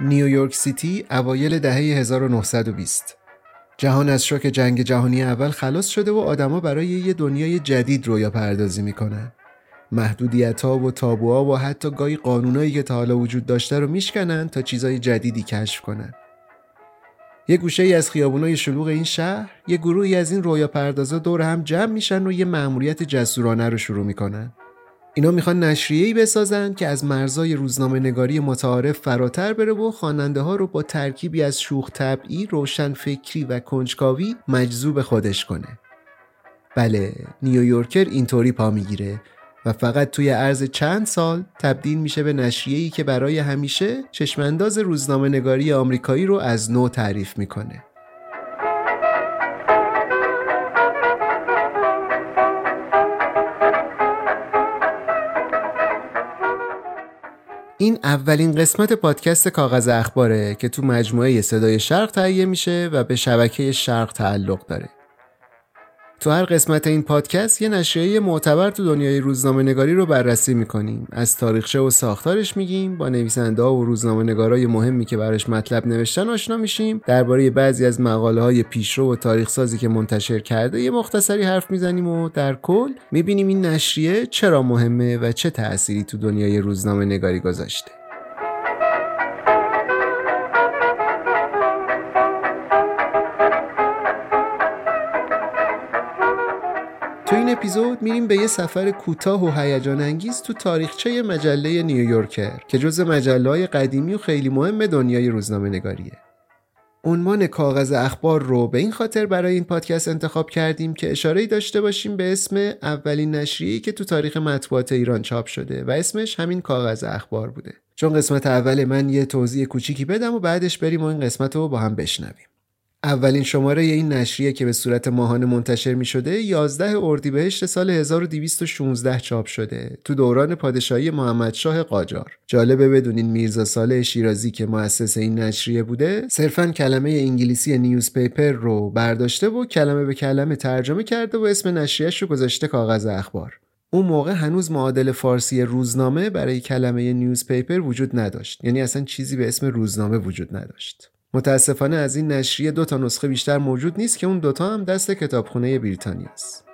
نیویورک سیتی اوایل دهه 1920. جهان از شوک جنگ جهانی اول خلاص شده و آدما برای یه دنیای جدید رویا پردازی میکنن. محدودیت‌ها و تابوها و حتی گاهی قانونایی که تا حالا وجود داشته رو میشکنن تا چیزای جدیدی کشف کنن. یه گوشه‌ای از خیابونای شلوغ این شهر، یه گروهی از این رویا پردازا دور هم جمع میشن و یه مأموریت جسورانه رو شروع میکنن. اینا میخوان نشریه‌ای بسازن که از مرزهای روزنامه‌نگاری متعارف فراتر بره و خواننده‌ها رو با ترکیبی از شوخ طبعی، روشن فکری و کنجکاوی مجذوب خودش کنه. بله، نیویورکر اینطوری پا میگیره و فقط توی عرض چند سال تبدیل میشه به نشریه‌ای که برای همیشه چشمانداز روزنامه‌نگاری آمریکایی رو از نو تعریف میکنه. این اولین قسمت پادکست کاغذ اخباره که تو مجموعه صدای شرق تهیه میشه و به شبکه شرق تعلق داره. تو هر قسمت این پادکست یه نشریه معتبر تو دنیای روزنامه‌نگاری رو بررسی میکنیم. از تاریخچه و ساختارش میگیم، با نویسنده‌ها و روزنامه‌نگارای مهمی که براش مطلب نوشتن آشنا میشیم، درباره بعضی از مقاله‌های پیشرو و تاریخ‌سازی که منتشر کرده یه مختصری حرف میزنیم و در کل میبینیم این نشریه چرا مهمه و چه تأثیری تو دنیای روزنامه‌نگاری گذاشته. تو این اپیزود میریم به یه سفر کوتاه و هیجان انگیز تو تاریخچه مجله نیویورکر که جزو مجله‌های قدیمی و خیلی مهم دنیای روزنامه‌نگاریه. عنوان کاغذ اخبار رو به این خاطر برای این پادکست انتخاب کردیم که اشاره‌ای داشته باشیم به اسم اولین نشریه‌ای که تو تاریخ مطبوعات ایران چاپ شده و اسمش همین کاغذ اخبار بوده. چون قسمت اول من یه توضیح کوچیکی بدم و بعدش بریم و این قسمت رو با هم بشنویم. اولین شماره این نشریه که به صورت ماهانه منتشر می شده 11 اردیبهشت سال 1216 چاپ شده، تو دوران پادشاهی محمدشاه قاجار. جالبه بدونین میرزا صالح شیرازی که مؤسس این نشریه بوده صرفاً کلمه انگلیسی نیوزپیپر رو برداشته و کلمه به کلمه ترجمه کرده و اسم نشریه‌اش رو گذاشته کاغذ اخبار. اون موقع هنوز معادل فارسی روزنامه برای کلمه نیوزپیپر وجود نداشت، یعنی اصلاً چیزی به اسم روزنامه وجود نداشت. متاسفانه از این نشریه 2 نسخه بیشتر موجود نیست که اون 2 هم دست کتابخونه بریتانیا است.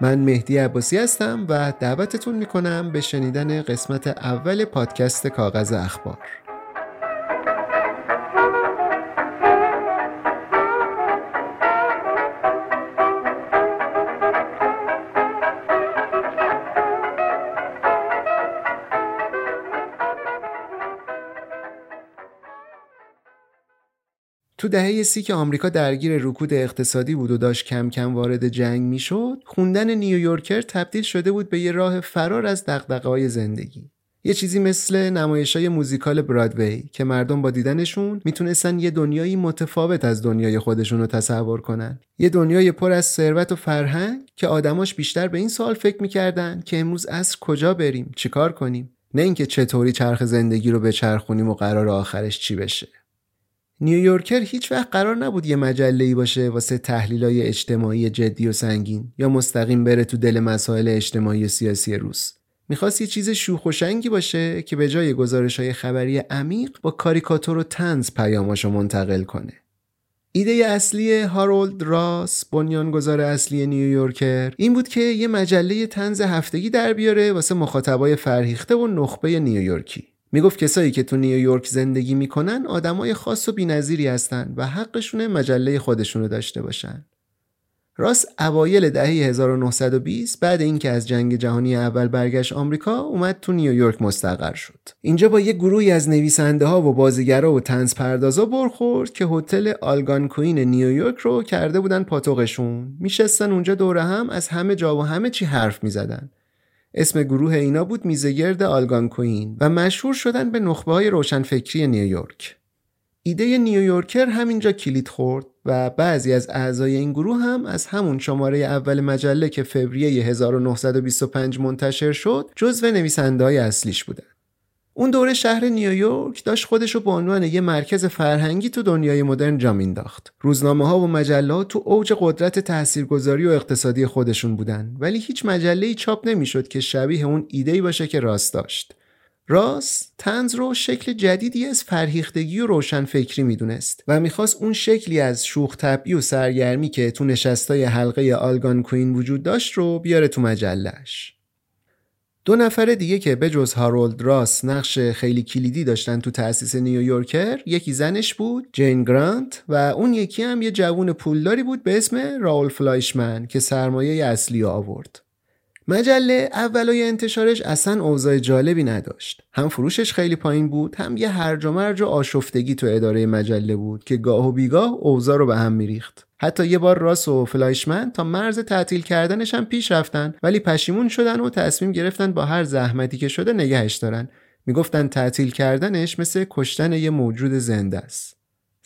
من مهدی عباسی هستم و دعوتتون میکنم به شنیدن قسمت اول پادکست کاغذ اخبار. تو دهه 30 که آمریکا درگیر رکود اقتصادی بود و داشت کم کم وارد جنگ میشد، خوندن نیویورکر تبدیل شده بود به یه راه فرار از دغدغه‌های زندگی. یه چیزی مثل نمایش‌های موزیکال برادوی که مردم با دیدنشون میتونستن یه دنیایی متفاوت از دنیای خودشون رو تصور کنن. یه دنیای پر از ثروت و فرهنگ که آدماش بیشتر به این سوال فکر می‌کردن که امروز عصر کجا بریم، چیکار کنیم، نه اینکه چطوری چرخ زندگی رو بچرخونیم و قرار آخرش چی بشه. نیویورکر هیچ وقت قرار نبود یه مجله‌ای باشه واسه تحلیل‌های اجتماعی جدی و سنگین یا مستقیم بره تو دل مسائل اجتماعی و سیاسی روز. می‌خواست یه چیز شوخ و شنگی باشه که به جای گزارش‌های خبری عمیق با کاریکاتور و طنز پیاماشو منتقل کنه. ایده اصلی هارولد راس، بنیانگذار اصلی نیویورکر، این بود که یه مجله طنز هفتگی در بیاره واسه مخاطبای فرهیخته و نخبه نیویورکی. میگفت کسایی که تو نیویورک زندگی میکنن آدمای خاص و بی‌نظیری هستن و حقشونه مجله خودشونو داشته باشن. راس اوایل دهه 1920 بعد اینکه از جنگ جهانی اول برگشت آمریکا، اومد تو نیویورک مستقر شد. اینجا با یه گروهی از نویسنده‌ها و بازیگرا و طنزپردازا برخورد که هتل آلگانکوین نیویورک رو کرده بودن پاتوقشون. میشستن اونجا دور هم، از همه جا و همه چی حرف میزدن. اسم گروه اینا بود میزگرد آلگانکوین و مشهور شدن به نخبه‌های روشنفکری نیویورک. ایده نیویورکر همینجا کلید خورد و بعضی از اعضای این گروه هم از همون شماره اول مجله که فوریه 1925 منتشر شد جزو نویسنده‌های اصلیش بودن. اون دوره شهر نیویورک داشت خودشو به عنوان یه مرکز فرهنگی تو دنیای مدرن جا مینداخت. روزنامه‌ها و مجلات تو اوج قدرت تاثیرگذاری و اقتصادی خودشون بودن، ولی هیچ مجله‌ای چاپ نمیشد که شبیه اون ایده‌ای باشه که راس داشت. راس طنز رو شکل جدیدی از فرهیختگی و روشنفکری میدونست و میخواست اون شکلی از شوخ طبعی و سرگرمی که تو نشستای حلقه آلگانکوین وجود داشت رو بیاره تو مجله‌اش. دو نفر دیگه که بجز هارولد راس نقش خیلی کلیدی داشتن تو تأسیس نیویورکر، یکی زنش بود، جین گرانت، و اون یکی هم یه جوون پولداری بود به اسم راول فلایشمن که سرمایه اصلی آورد. مجله اولای انتشارش اصلا اوضاع جالبی نداشت. هم فروشش خیلی پایین بود، هم یه هرج و مرج و آشفتگی تو اداره مجله بود که گاه و بیگاه اوضاع رو به هم میریخت. حتی یه بار راس و فلایشمن تا مرز تعطیل کردنش هم پیش رفتن، ولی پشیمون شدن و تصمیم گرفتن با هر زحمتی که شده نگهش دارن. میگفتن تعطیل کردنش مثل کشتن یه موجود زنده است.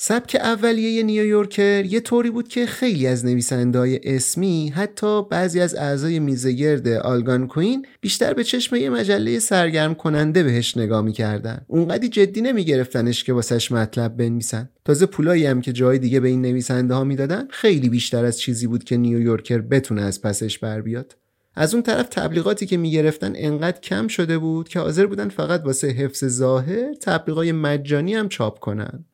سبک اولیه نیویورکر یه طوری بود که خیلی از نویسنده‌های اسمی، حتی بعضی از اعضای میزگرد آلگانکوین، بیشتر به چشم یه مجله سرگرم کننده بهش نگاه می‌کردن. اونقدی جدی نمی‌گرفتنش که واسش مطلب بنویسن. تازه پولایی هم که جای دیگه به این نویسنده‌ها میدادن خیلی بیشتر از چیزی بود که نیویورکر بتونه از پسش بر بیاد. از اون طرف تبلیغاتی که می‌گرفتن انقدر کم شده بود که حاضر بودن فقط واسه حفظ ظاهر تبلیغای مجانی هم چاپ کنن.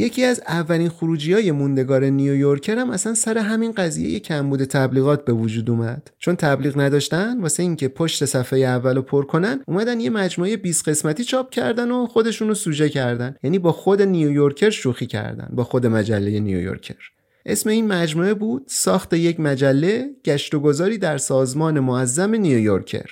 یکی از اولین خروجی‌های موندگار نیویورکر هم اصلا سر همین قضیه کمبود تبلیغات به وجود اومد. چون تبلیغ نداشتن، واسه اینکه پشت صفحه اولو پر کنن، اومدن یه مجموعه 20 قسمتی چاپ کردن و خودشونو سوژه کردن. یعنی با خود نیویورکر شوخی کردن، با خود مجله نیویورکر. اسم این مجموعه بود ساخت یک مجله، گشت و گذاری در سازمان معظم نیویورکر.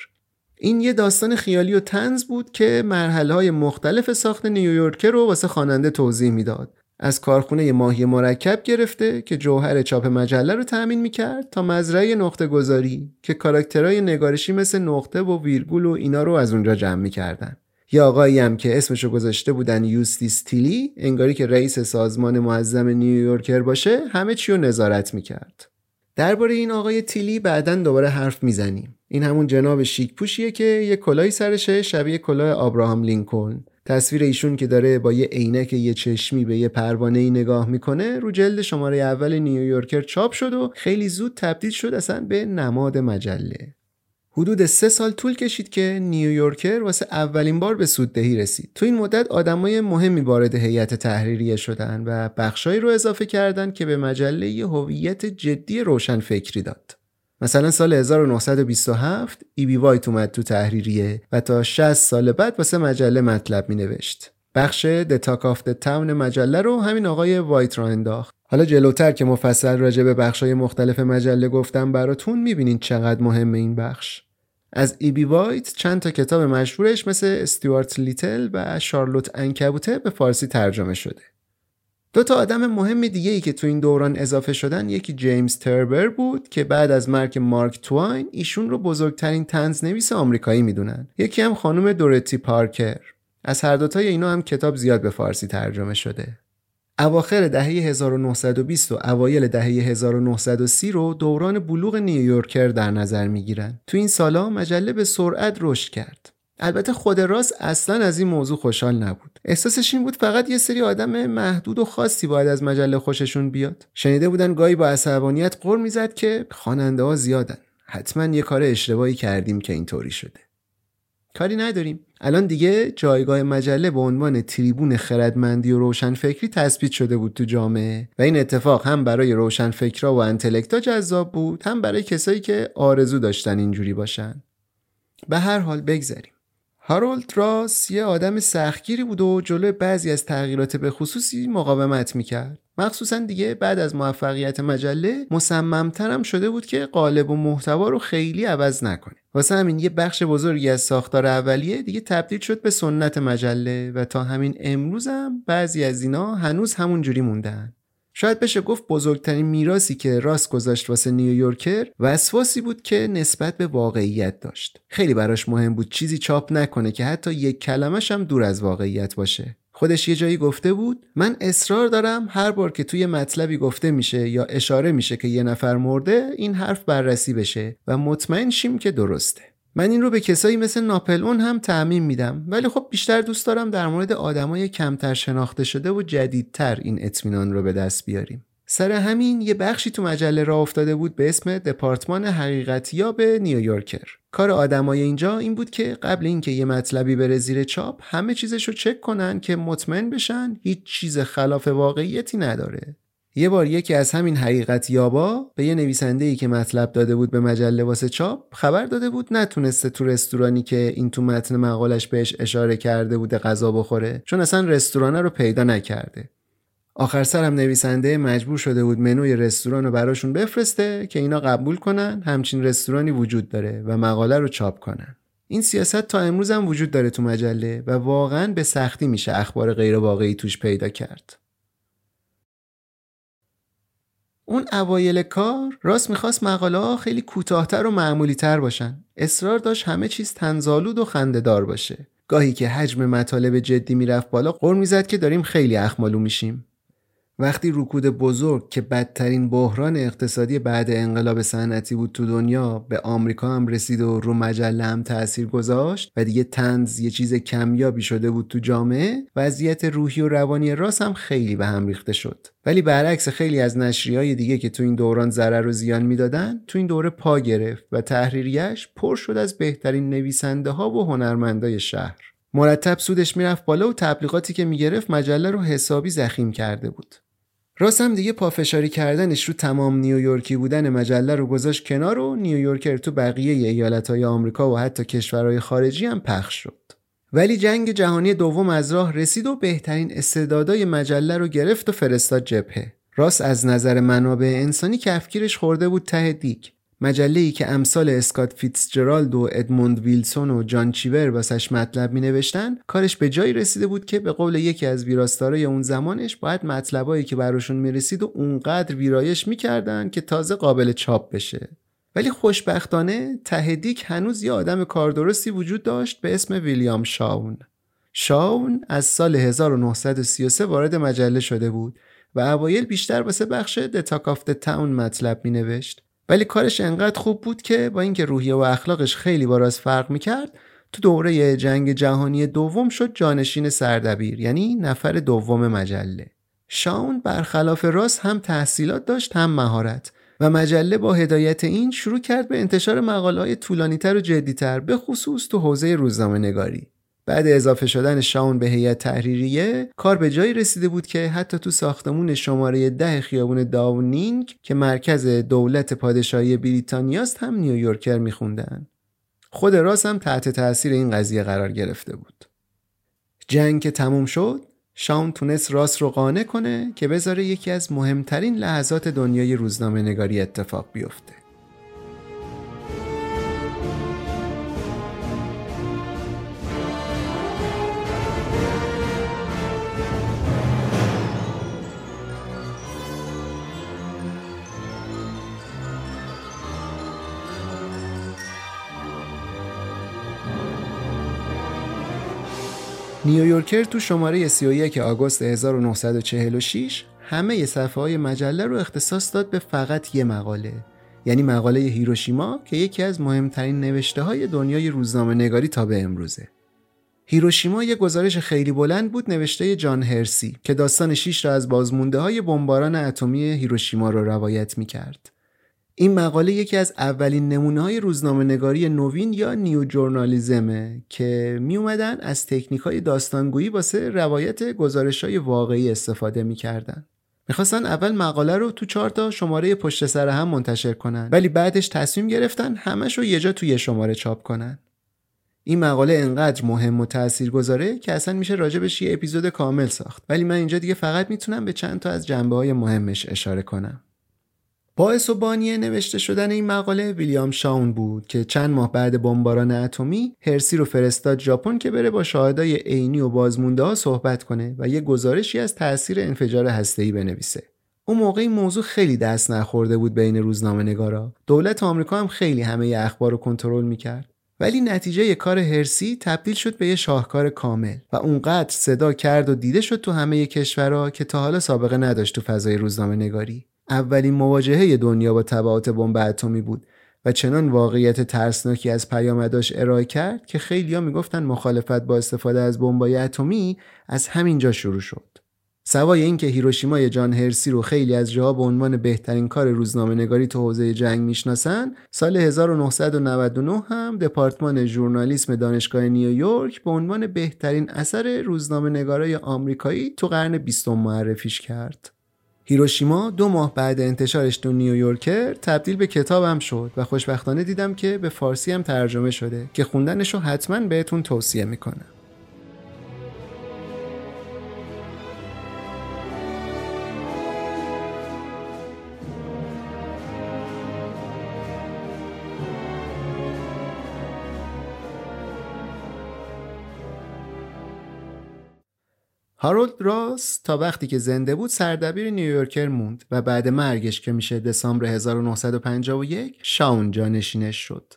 این یه داستان خیالی و طنز بود که مرحله‌های مختلف ساخت نیویورکر رو واسه خواننده توضیح میداد. از کارخونه ماهی مرکب گرفته که جوهر چاپ مجله رو تأمین میکرد تا مزرعه نقطه گذاری که کاراکترهای نگارشی مثل نقطه و ویرگول و اینا رو از اونجا جمع میکردن. یه آقایی هم که اسمشو گذاشته بودن یوستیس تیلی، انگاری که رئیس سازمان معظم نیویورکر باشه، همه چی رو نظارت میکرد. درباره این آقای تیلی بعداً دوباره حرف میزنیم. این همون جناب شیک پوشیه که یه کلاهی سرشه شبیه کلاه آبراهام لینکلن. تصویر ایشون که داره با یه عینک یه چشمی به یه پروانه‌ای نگاه میکنه رو جلد شماره اول نیویورکر چاپ شد و خیلی زود تبدیل شد اصلا به نماد مجله. حدود 3 سال طول کشید که نیویورکر واسه اولین بار به سوددهی رسید. تو این مدت آدمای مهمی وارد هیئت تحریریه شدن و بخشایی رو اضافه کردن که به مجله یه هویت جدی روشن فکری داد. مثلا سال 1927 ایبی وایت اومد تو تحریریه و تا 60 سال بعد واسه مجله مطلب مینوشت. بخش The Talk of the Town مجله رو همین آقای وایت را انداخت. حالا جلوتر که مفصل راجع به بخشای مختلف مجله گفتم براتون، میبینید چقدر مهمه این بخش. از ایبی وایت چند تا کتاب مشهورش مثل استیوارت لیتل و شارلوت عنکبوته به فارسی ترجمه شده. دو تا آدم مهم دیگه ای که تو این دوران اضافه شدن، یکی جیمز تربر بود که بعد از مرگ مارک توین ایشون رو بزرگترین طنزنویس آمریکایی میدونن، یکی هم خانم دورتی پارکر. از هر دو تا اینا هم کتاب زیاد به فارسی ترجمه شده. اواخر دهه 1920 و اوایل دهه 1930 رو دوران بلوغ نیویورکر در نظر میگیرن. تو این سالا مجله به سرعت رشد کرد. البته خود راست اصلا از این موضوع خوشحال نبود. احساسش این بود فقط یه سری آدم محدود و خاصی باید از مجله خوششون بیاد. شنیده بودن گاهی با عصبانیت غر میزد که خواننده ها زیادن، حتما یه کار اشتباهی کردیم که اینطوری شده. کاری نداریم، الان دیگه جایگاه مجله به عنوان تریبون خردمندی و روشنفکری تثبیت شده بود تو جامعه و این اتفاق هم برای روشنفکرا و انتلکتا جذاب بود، هم برای کسایی که آرزو داشتن اینجوری باشن. به هر حال بگذریم. هارولد راس یه آدم سختگیری بود و جلوی بعضی از تغییرات به خصوصی مقاومت میکرد. مخصوصا دیگه بعد از موفقیت مجله مصممتر هم شده بود که قالب و محتوا رو خیلی عوض نکنه. واسه همین یه بخش بزرگی از ساختار اولیه دیگه تبدیل شد به سنت مجله و تا همین امروز هم بعضی از اینا هنوز همون جوری موندن. شاید بشه گفت بزرگترین میراثی که راس گذاشت واسه نیویورکر وسواسی بود که نسبت به واقعیت داشت. خیلی براش مهم بود چیزی چاپ نکنه که حتی یک کلمش هم دور از واقعیت باشه. خودش یه جایی گفته بود من اصرار دارم هر بار که توی مطلبی گفته میشه یا اشاره میشه که یه نفر مرده، این حرف بررسی بشه و مطمئن شیم که درسته. من این رو به کسایی مثل ناپلئون هم تعمیم میدم، ولی خب بیشتر دوست دارم در مورد آدمای کمتر شناخته شده و جدیدتر این اطمینان رو به دست بیاریم. سر همین یه بخشی تو مجله راه افتاده بود به اسم دپارتمان حقیقتیاب نیویورکر. کار آدمای اینجا این بود که قبل اینکه یه مطلبی بره زیر چاپ همه چیزشو چک کنن که مطمئن بشن هیچ چیز خلاف واقعیتی نداره. یه بار یکی از همین حقیقت یابا به یه نویسنده‌ای که مطلب داده بود به مجله واسه چاپ خبر داده بود نتونسته تو رستورانی که این تو متن مقالش بهش اشاره کرده بوده غذا بخوره، چون اصلا رستوران رو پیدا نکرده. آخر سر هم نویسنده مجبور شده بود منوی رستوران رو براشون بفرسته که اینا قبول کنن همچین رستورانی وجود داره و مقاله رو چاپ کنن. این سیاست تا امروز هم وجود داره تو مجله و واقعاً به سختی میشه اخبار غیر واقعی توش پیدا کرد. اون اوایل کار راست میخواست مقاله‌ها خیلی کوتاه‌تر و معمولی‌تر باشن. اصرار داشت همه چیز طنزآلود و خنده‌دار باشه. گاهی که حجم مطالب جدی میرفت بالا، غر میزد که داریم خیلی اخمالو میشیم. وقتی رکود بزرگ که بدترین بحران اقتصادی بعد انقلاب صنعتی بود تو دنیا به آمریکا هم رسید و رو مجله هم تأثیر گذاشت و دیگه طنز یه چیز کمیابی شده بود تو جامعه، وضعیت روحی و روانی راس هم خیلی به هم ریخته شد. ولی برعکس خیلی از نشریهای دیگه که تو این دوران ضرر و زیان میدادن، تو این دوره پا گرفت و تحریریش پر شد از بهترین نویسنده ها و هنرمندای شهر. مرتب سودش میرفت بالا و تبلیغاتی که میگرفت مجله رو حسابی ضخیم کرده بود. راس هم دیگه پافشاری کردنش رو تمام نیویورکی بودن مجله رو گذاشت کنار و نیویورکر تو بقیه ایالت‌های آمریکا و حتی کشورهای خارجی هم پخش شد. ولی جنگ جهانی دوم از راه رسید و بهترین استعدادای مجله رو گرفت و فرستاد جبهه. راس از نظر منابع انسانی کفگیرش خورده بود ته دیگ. مجله‌ای که امثال اسکات فیتزجرالد و ادموند ویلسون و جان چیور واسش مطلب مینوشتن، کارش به جایی رسیده بود که به قول یکی از ویراستارای اون زمانش باید مطلبایی که براشون میرسید و اونقدر ویرایش میکردن که تازه قابل چاپ بشه. ولی خوشبختانه ته دیگ هنوز یه آدم کاردرستی وجود داشت به اسم ویلیام شاون. شاون از سال 1933 وارد مجله شده بود و اوایل بیشتر واسه بخش دتاکافت تاون مطلب مینوشت. ولی کارش انقدر خوب بود که با اینکه روحیه و اخلاقش خیلی با راس فرق میکرد، تو دوره جنگ جهانی دوم شد جانشین سردبیر، یعنی نفر دوم مجله. شاون برخلاف راس هم تحصیلات داشت هم مهارت و مجله با هدایت این شروع کرد به انتشار مقاله‌های طولانی‌تر و جدی‌تر، به خصوص تو حوزه روزنامه‌نگاری. بعد اضافه شدن شاون به هیئت تحریریه، کار به جایی رسیده بود که حتی تو ساختمون شماره 10 خیابون داونینگ که مرکز دولت پادشاهی بریتانیاست هم نیویورکر میخوندن. خود راس هم تحت تأثیر این قضیه قرار گرفته بود. جنگ که تموم شد، شاون تونست راس رو قانع کنه که بذاره یکی از مهمترین لحظات دنیای روزنامه نگاری اتفاق بیفته. نیویورکر تو شماره 31 آگوست 1946 همه صفحه‌های مجله رو اختصاص داد به فقط یه مقاله، یعنی مقاله هیروشیما که یکی از مهمترین نوشته‌های دنیای روزنامه‌نگاری تا به امروزه. هیروشیما یه گزارش خیلی بلند بود نوشته جان هرسی که داستان 6 را از بازمونده‌های بمباران اتمی هیروشیما رو روایت می‌کرد. این مقاله یکی از اولین نمونه‌های روزنامه‌نگاری نوین یا نیو ژورنالیزمه که میومدن از تکنیک‌های داستانگویی واسه روایت گزارش‌های واقعی استفاده می‌کردن. می‌خواستن اول مقاله رو تو 4 تا شماره پشت سر هم منتشر کنن، ولی بعدش تصمیم گرفتن همه‌شو یه جا توی شماره چاپ کنن. این مقاله انقدر مهم و تاثیرگذاره که اصلا میشه راجبش یه اپیزود کامل ساخت، ولی من اینجا دیگه فقط میتونم به چند تا از جنبه‌های مهمش اشاره کنم. باعث و بانی نوشته شدن این مقاله ویلیام شاون بود که چند ماه بعد بمباران اتمی هرسی رو فرستاد ژاپن که بره با شاهدای عینی و بازمونده‌ها صحبت کنه و یه گزارشی از تاثیر انفجار هسته‌ای بنویسه. اون موقع این موضوع خیلی دست نخورده بود بین روزنامه‌نگارا. دولت آمریکا هم خیلی همه اخبار رو کنترل می‌کرد. ولی نتیجه کار هرسی تبدیل شد به یه شاهکار کامل و اونقدر صدا کرد و دیده شد تو همه کشورها که تا حالا سابقه نداشت تو فضای روزنامه‌نگاری. اولین مواجهه دنیا با تبعات بمب اتمی بود و چنان واقعیت ترسناکی از پیامداش ارائه کرد که خیلی‌ها میگفتن مخالفت با استفاده از بمب‌های اتمی از همینجا شروع شد. سوای اینکه هیروشیمای جان هرسی رو خیلی از جاها به عنوان بهترین کار روزنامه‌نگاری تو حوزه جنگ میشناسن، سال 1999 هم دپارتمان ژورنالیسم دانشگاه نیویورک به عنوان بهترین اثر روزنامه‌نگارای آمریکایی تو قرن 20 معرفیش کرد. هیروشیما 2 ماه بعد انتشارش تو نیویورکر تبدیل به کتابم شد و خوشبختانه دیدم که به فارسی هم ترجمه شده که خوندنش رو حتما بهتون توصیه میکنم. هارولد راس تا وقتی که زنده بود سردبیر نیویورکر موند و بعد مرگش که میشه دسامبر 1951 شاون جانشینش شد.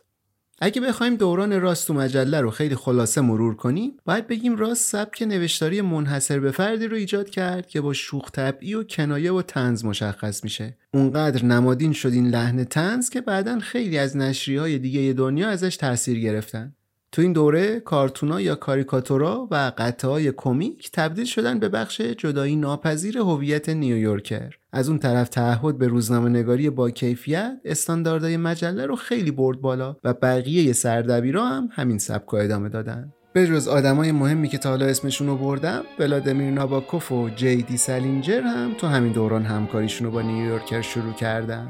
اگه بخوایم دوران راس تو مجله رو خیلی خلاصه مرور کنیم، باید بگیم راس سبک نوشتاری منحصر به فردی رو ایجاد کرد که با شوخ طبعی و کنایه و طنز مشخص میشه. اونقدر نمادین شد این لحن طنز که بعداً خیلی از نشریه‌های دیگه دنیا ازش تأثیر گرفتن. تو این دوره کارتونا یا کاریکاتورا و قطعه‌های کمیک تبدیل شدن به بخش جدایی ناپذیر هویت نیویورکر. از اون طرف تعهد به روزنامه‌نگاری با کیفیت استانداردهای مجله رو خیلی برد بالا و بقیه سردبیرا هم همین سبک رو ادامه دادن. به جز آدمای مهمی که تا حالا اسمشون رو بردم، ولادیمیر ناباکوف و جی دی سالینجر هم تو همین دوران همکاریشون رو با نیویورکر شروع کردن.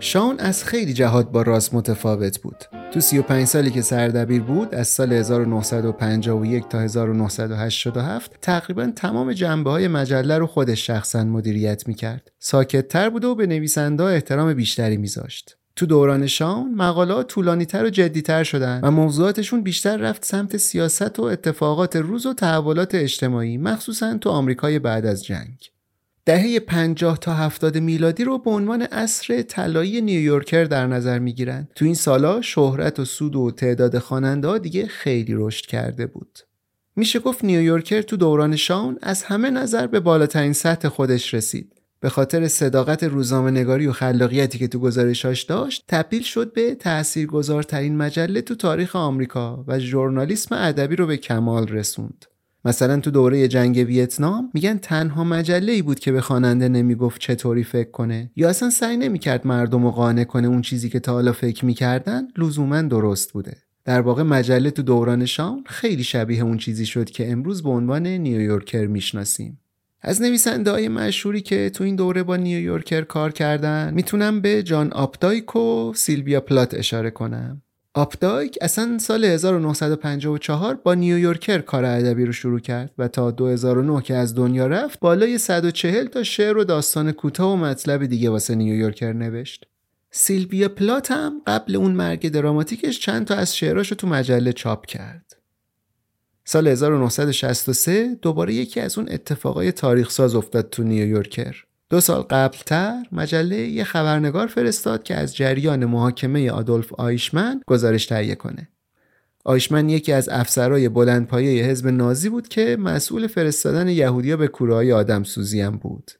شاون از خیلی جهات با راس متفاوت بود. تو 35 سالی که سردبیر بود، از سال 1951 تا 1987 تقریبا تمام جنبه‌های مجله رو خودش شخصا مدیریت می‌کرد. ساکت‌تر بود و به نویسنده‌ها احترام بیشتری می‌ذاشت. تو دوران شاون مقالات طولانی‌تر و جدی‌تر شدن و موضوعاتشون بیشتر رفت سمت سیاست و اتفاقات روز و تحولات اجتماعی، مخصوصاً تو آمریکای بعد از جنگ. دهه 50 تا 70 میلادی رو به عنوان عصر طلایی نیویورکر در نظر میگیرن. تو این سالا شهرت و سود و تعداد خواننده‌ها دیگه خیلی رشد کرده بود. میشه گفت نیویورکر تو دوران شاون از همه نظر به بالاترین سطح خودش رسید. به خاطر صداقت روزنامه‌نگاری و خلاقیتی که تو گزارشاش داشت، تبدیل شد به تاثیرگذارترین مجله تو تاریخ آمریکا و ژورنالیسم ادبی رو به کمال رسوند. مثلا تو دوره جنگ ویتنام میگن تنها مجله‌ای بود که به خواننده نمیگفت چطوری فکر کنه یا اصلا سعی نمیکرد مردم رو قانع کنه اون چیزی که تا حالا فکر میکردن لزوما درست بوده. در واقع مجله تو دوران شاون خیلی شبیه اون چیزی شد که امروز به عنوان نیویورکر میشناسیم. از نویسنده‌های مشهوری که تو این دوره با نیویورکر کار کردن میتونم به جان آپدایک و سیلویا پلات اشاره کنم. آپدایک اصلا سال 1954 با نیویورکر کار ادبی رو شروع کرد و تا 2009 که از دنیا رفت بالای 140 تا شعر و داستان کوتاه و مطلب دیگه واسه نیویورکر نوشت. سیلویا پلات هم قبل اون مرگ دراماتیکش چند تا از شعراشو تو مجله چاپ کرد. سال 1963 دوباره یکی از اون اتفاقای تاریخ ساز افتاد تو نیویورکر. 2 سال قبلتر مجله یه خبرنگار فرستاد که از جریان محاکمه آدولف آیشمن گزارش تهیه کنه. آیشمن یکی از افسرهای بلندپایه حزب نازی بود که مسئول فرستادن یهودیا به کوره‌های آدمسوزی هم بود.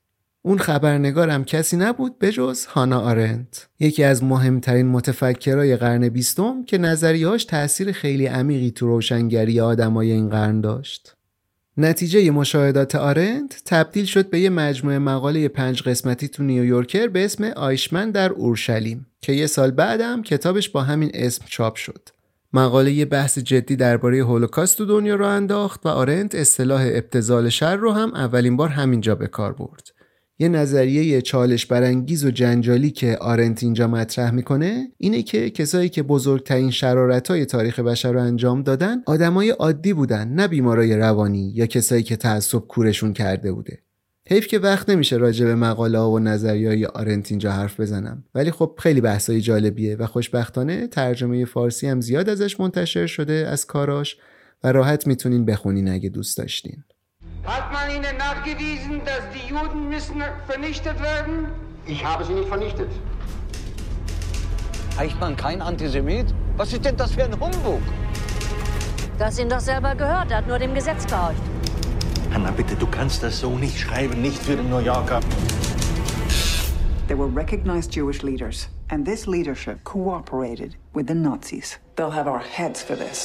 اون خبرنگار هم کسی نبود به جز هانا آرنت، یکی از مهمترین متفکرای قرن 20 که نظریهاش تأثیر خیلی عمیقی تو روشنگری آدمای این قرن داشت. نتیجه مشاهدات آرنت تبدیل شد به یه مجموعه مقاله 5 قسمتی تو نیویورکر به اسم آیشمن در اورشلیم که یه سال بعدم کتابش با همین اسم چاپ شد. مقاله یه بحث جدی درباره هولوکاست تو دنیا رو انداخت و آرنت اصطلاح ابتذال شر رو هم اولین بار همینجا به کار برد. یه نظریه چالش برانگیز و جنجالی که آرنت اینجا مطرح میکنه اینه که کسایی که بزرگترین شرارت‌های تاریخ بشر رو انجام دادن آدمای عادی بودن، نه بیمارای روانی یا کسایی که تعصب کورشون کرده بوده. حیف که وقت نمیشه راجع به مقاله ها و نظریه‌های آرنت اینجا حرف بزنم، ولی خب خیلی بحثای جالبیه و خوشبختانه ترجمه فارسی هم زیاد ازش منتشر شده از کاراش و راحت میتونین بخونین اگه دوست داشتین. Hat man Ihnen nachgewiesen, dass die Juden müssen vernichtet werden? Ich habe sie nicht vernichtet. Eichmann kein Antisemit? Was ist denn das für ein Humbug? Das ihn doch selber gehört, er hat nur dem Gesetz gehorcht. Anna, bitte, du kannst das so nicht schreiben, nicht für den New Yorker. There were recognized Jewish leaders, and this leadership cooperated with the Nazis. They'll have our heads for this.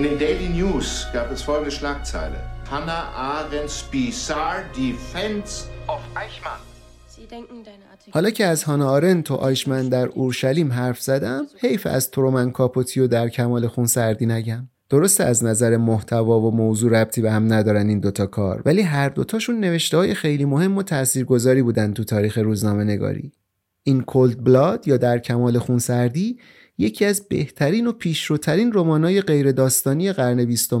In den Daily News gab es folgende Schlagzeile. Hannah Arendt's bizarre defense of Eichmann. حالا که از هانا آرنت و آیشمن در اورشلیم حرف زدم، حیف از ترومن کاپوتیو در کمال خونسردی نگم. درسته از نظر محتوا و موضوع ربطی به هم ندارن این دوتا کار، ولی هر دوتاشون نوشته‌های خیلی مهم و تاثیرگذاری بودن تو تاریخ روزنامه‌نگاری. این کولد بلاد یا در کمال خونسردی یکی از بهترین و پیشروترین رمان‌های غیر داستانی قرن 20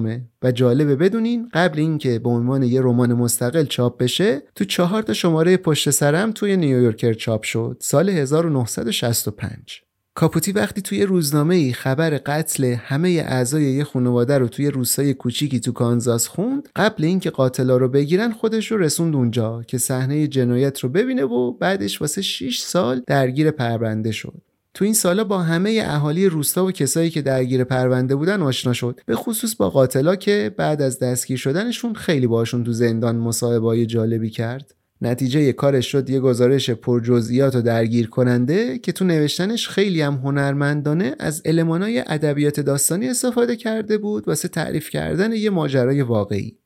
و جالبه بدونین قبل اینکه به عنوان یه رمان مستقل چاپ بشه تو 4 تا شماره پشت سرم توی نیویورکر چاپ شد سال 1965. کاپوتی وقتی توی روزنامه‌ای خبر قتل همه اعضای یه خانواده رو توی روستای کوچیکی تو کانزاس خوند، قبل اینکه قاتلا رو بگیرن خودش رو رسوند اونجا که صحنه جنایت رو ببینه و بعدش واسه 6 سال درگیر پرونده شد. تو این سالا با همه اهالی روستا و کسایی که درگیر پرونده بودن آشنا شد، به خصوص با قاتلا که بعد از دستگیر شدنشون خیلی باشون تو زندان مصاحبه‌های جالبی کرد. نتیجه کارش شد یه گزارش پر جزئیات و درگیر کننده که تو نوشتنش خیلی هم هنرمندانه از المانای ادبیات داستانی استفاده کرده بود واسه تعریف کردن یه ماجرای واقعی.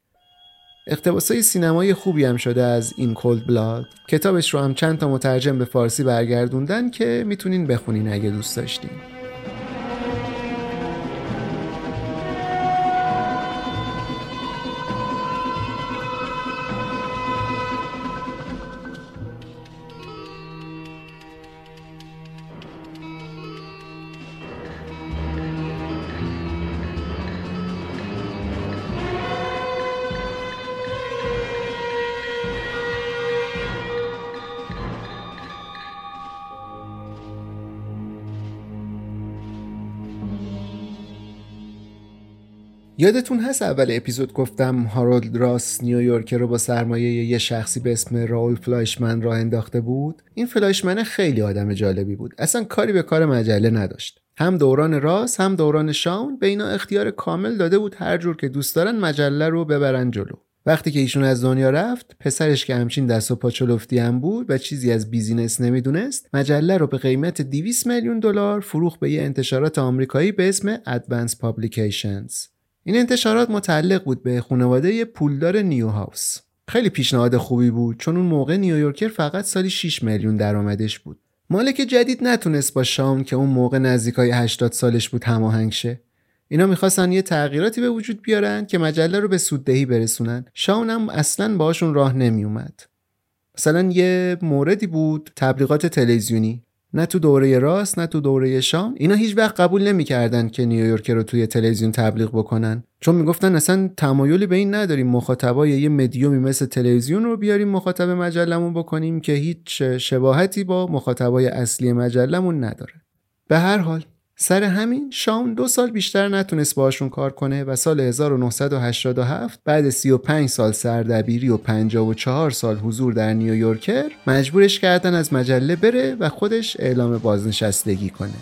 اقتباسای سینمایی خوبی هم شده از این کولد بلاد. کتابش رو هم چند تا مترجم به فارسی برگردوندن که میتونین بخونین اگه دوست داشتین. یادتون هست اول اپیزود گفتم هارولد راس نیویورکر رو با سرمایه یه شخصی به اسم راول فلایشمن راه انداخته بود؟ این فلایشمن خیلی آدم جالبی بود، اصلا کاری به کار مجله نداشت. هم دوران راس هم دوران شاون به اینا اختیار کامل داده بود هر جور که دوست دارن مجله رو ببرن جلو. وقتی که ایشون از دنیا رفت، پسرش که همچین دست و پا چلفتی هم بود و چیزی از بیزینس نمیدونست، مجله رو به قیمت $200 میلیون فروخت به یه انتشارات آمریکایی به اسم ادوانس پابلیکیشنز. این انتشارات متعلق بود به خانواده پولدار نیوهاوس. خیلی پیشنهاد خوبی بود چون اون موقع نیویورکر فقط سالی 6 میلیون درآمدش بود. مالک جدید نتونست با شاون که اون موقع نزدیکای 80 سالش بود هماهنگ شه. اینا می‌خواستن یه تغییراتی به وجود بیارن که مجله رو به سوددهی برسونن. شاون هم اصلاً باهاشون راه نمیومد. مثلا یه موردی بود تبلیغات تلویزیونی. نه تو دوره راست نه تو دوره شام. اینا هیچ وقت قبول نمی‌کردن که نیویورک رو توی تلویزیون تبلیغ بکنن، چون میگفتن اصلا تمایلی به این نداریم مخاطبای یه مدیومی مثل تلویزیون رو بیاریم مخاطب مجلمون بکنیم که هیچ شباهتی با مخاطبای اصلی مجلمون نداره. به هر حال سر همین شام 2 سال بیشتر نتونست باشون کار کنه و سال 1987 بعد 35 سال سردبیری و 54 سال حضور در نیویورکر مجبورش کردن از مجله بره و خودش اعلام بازنشستگی کنه.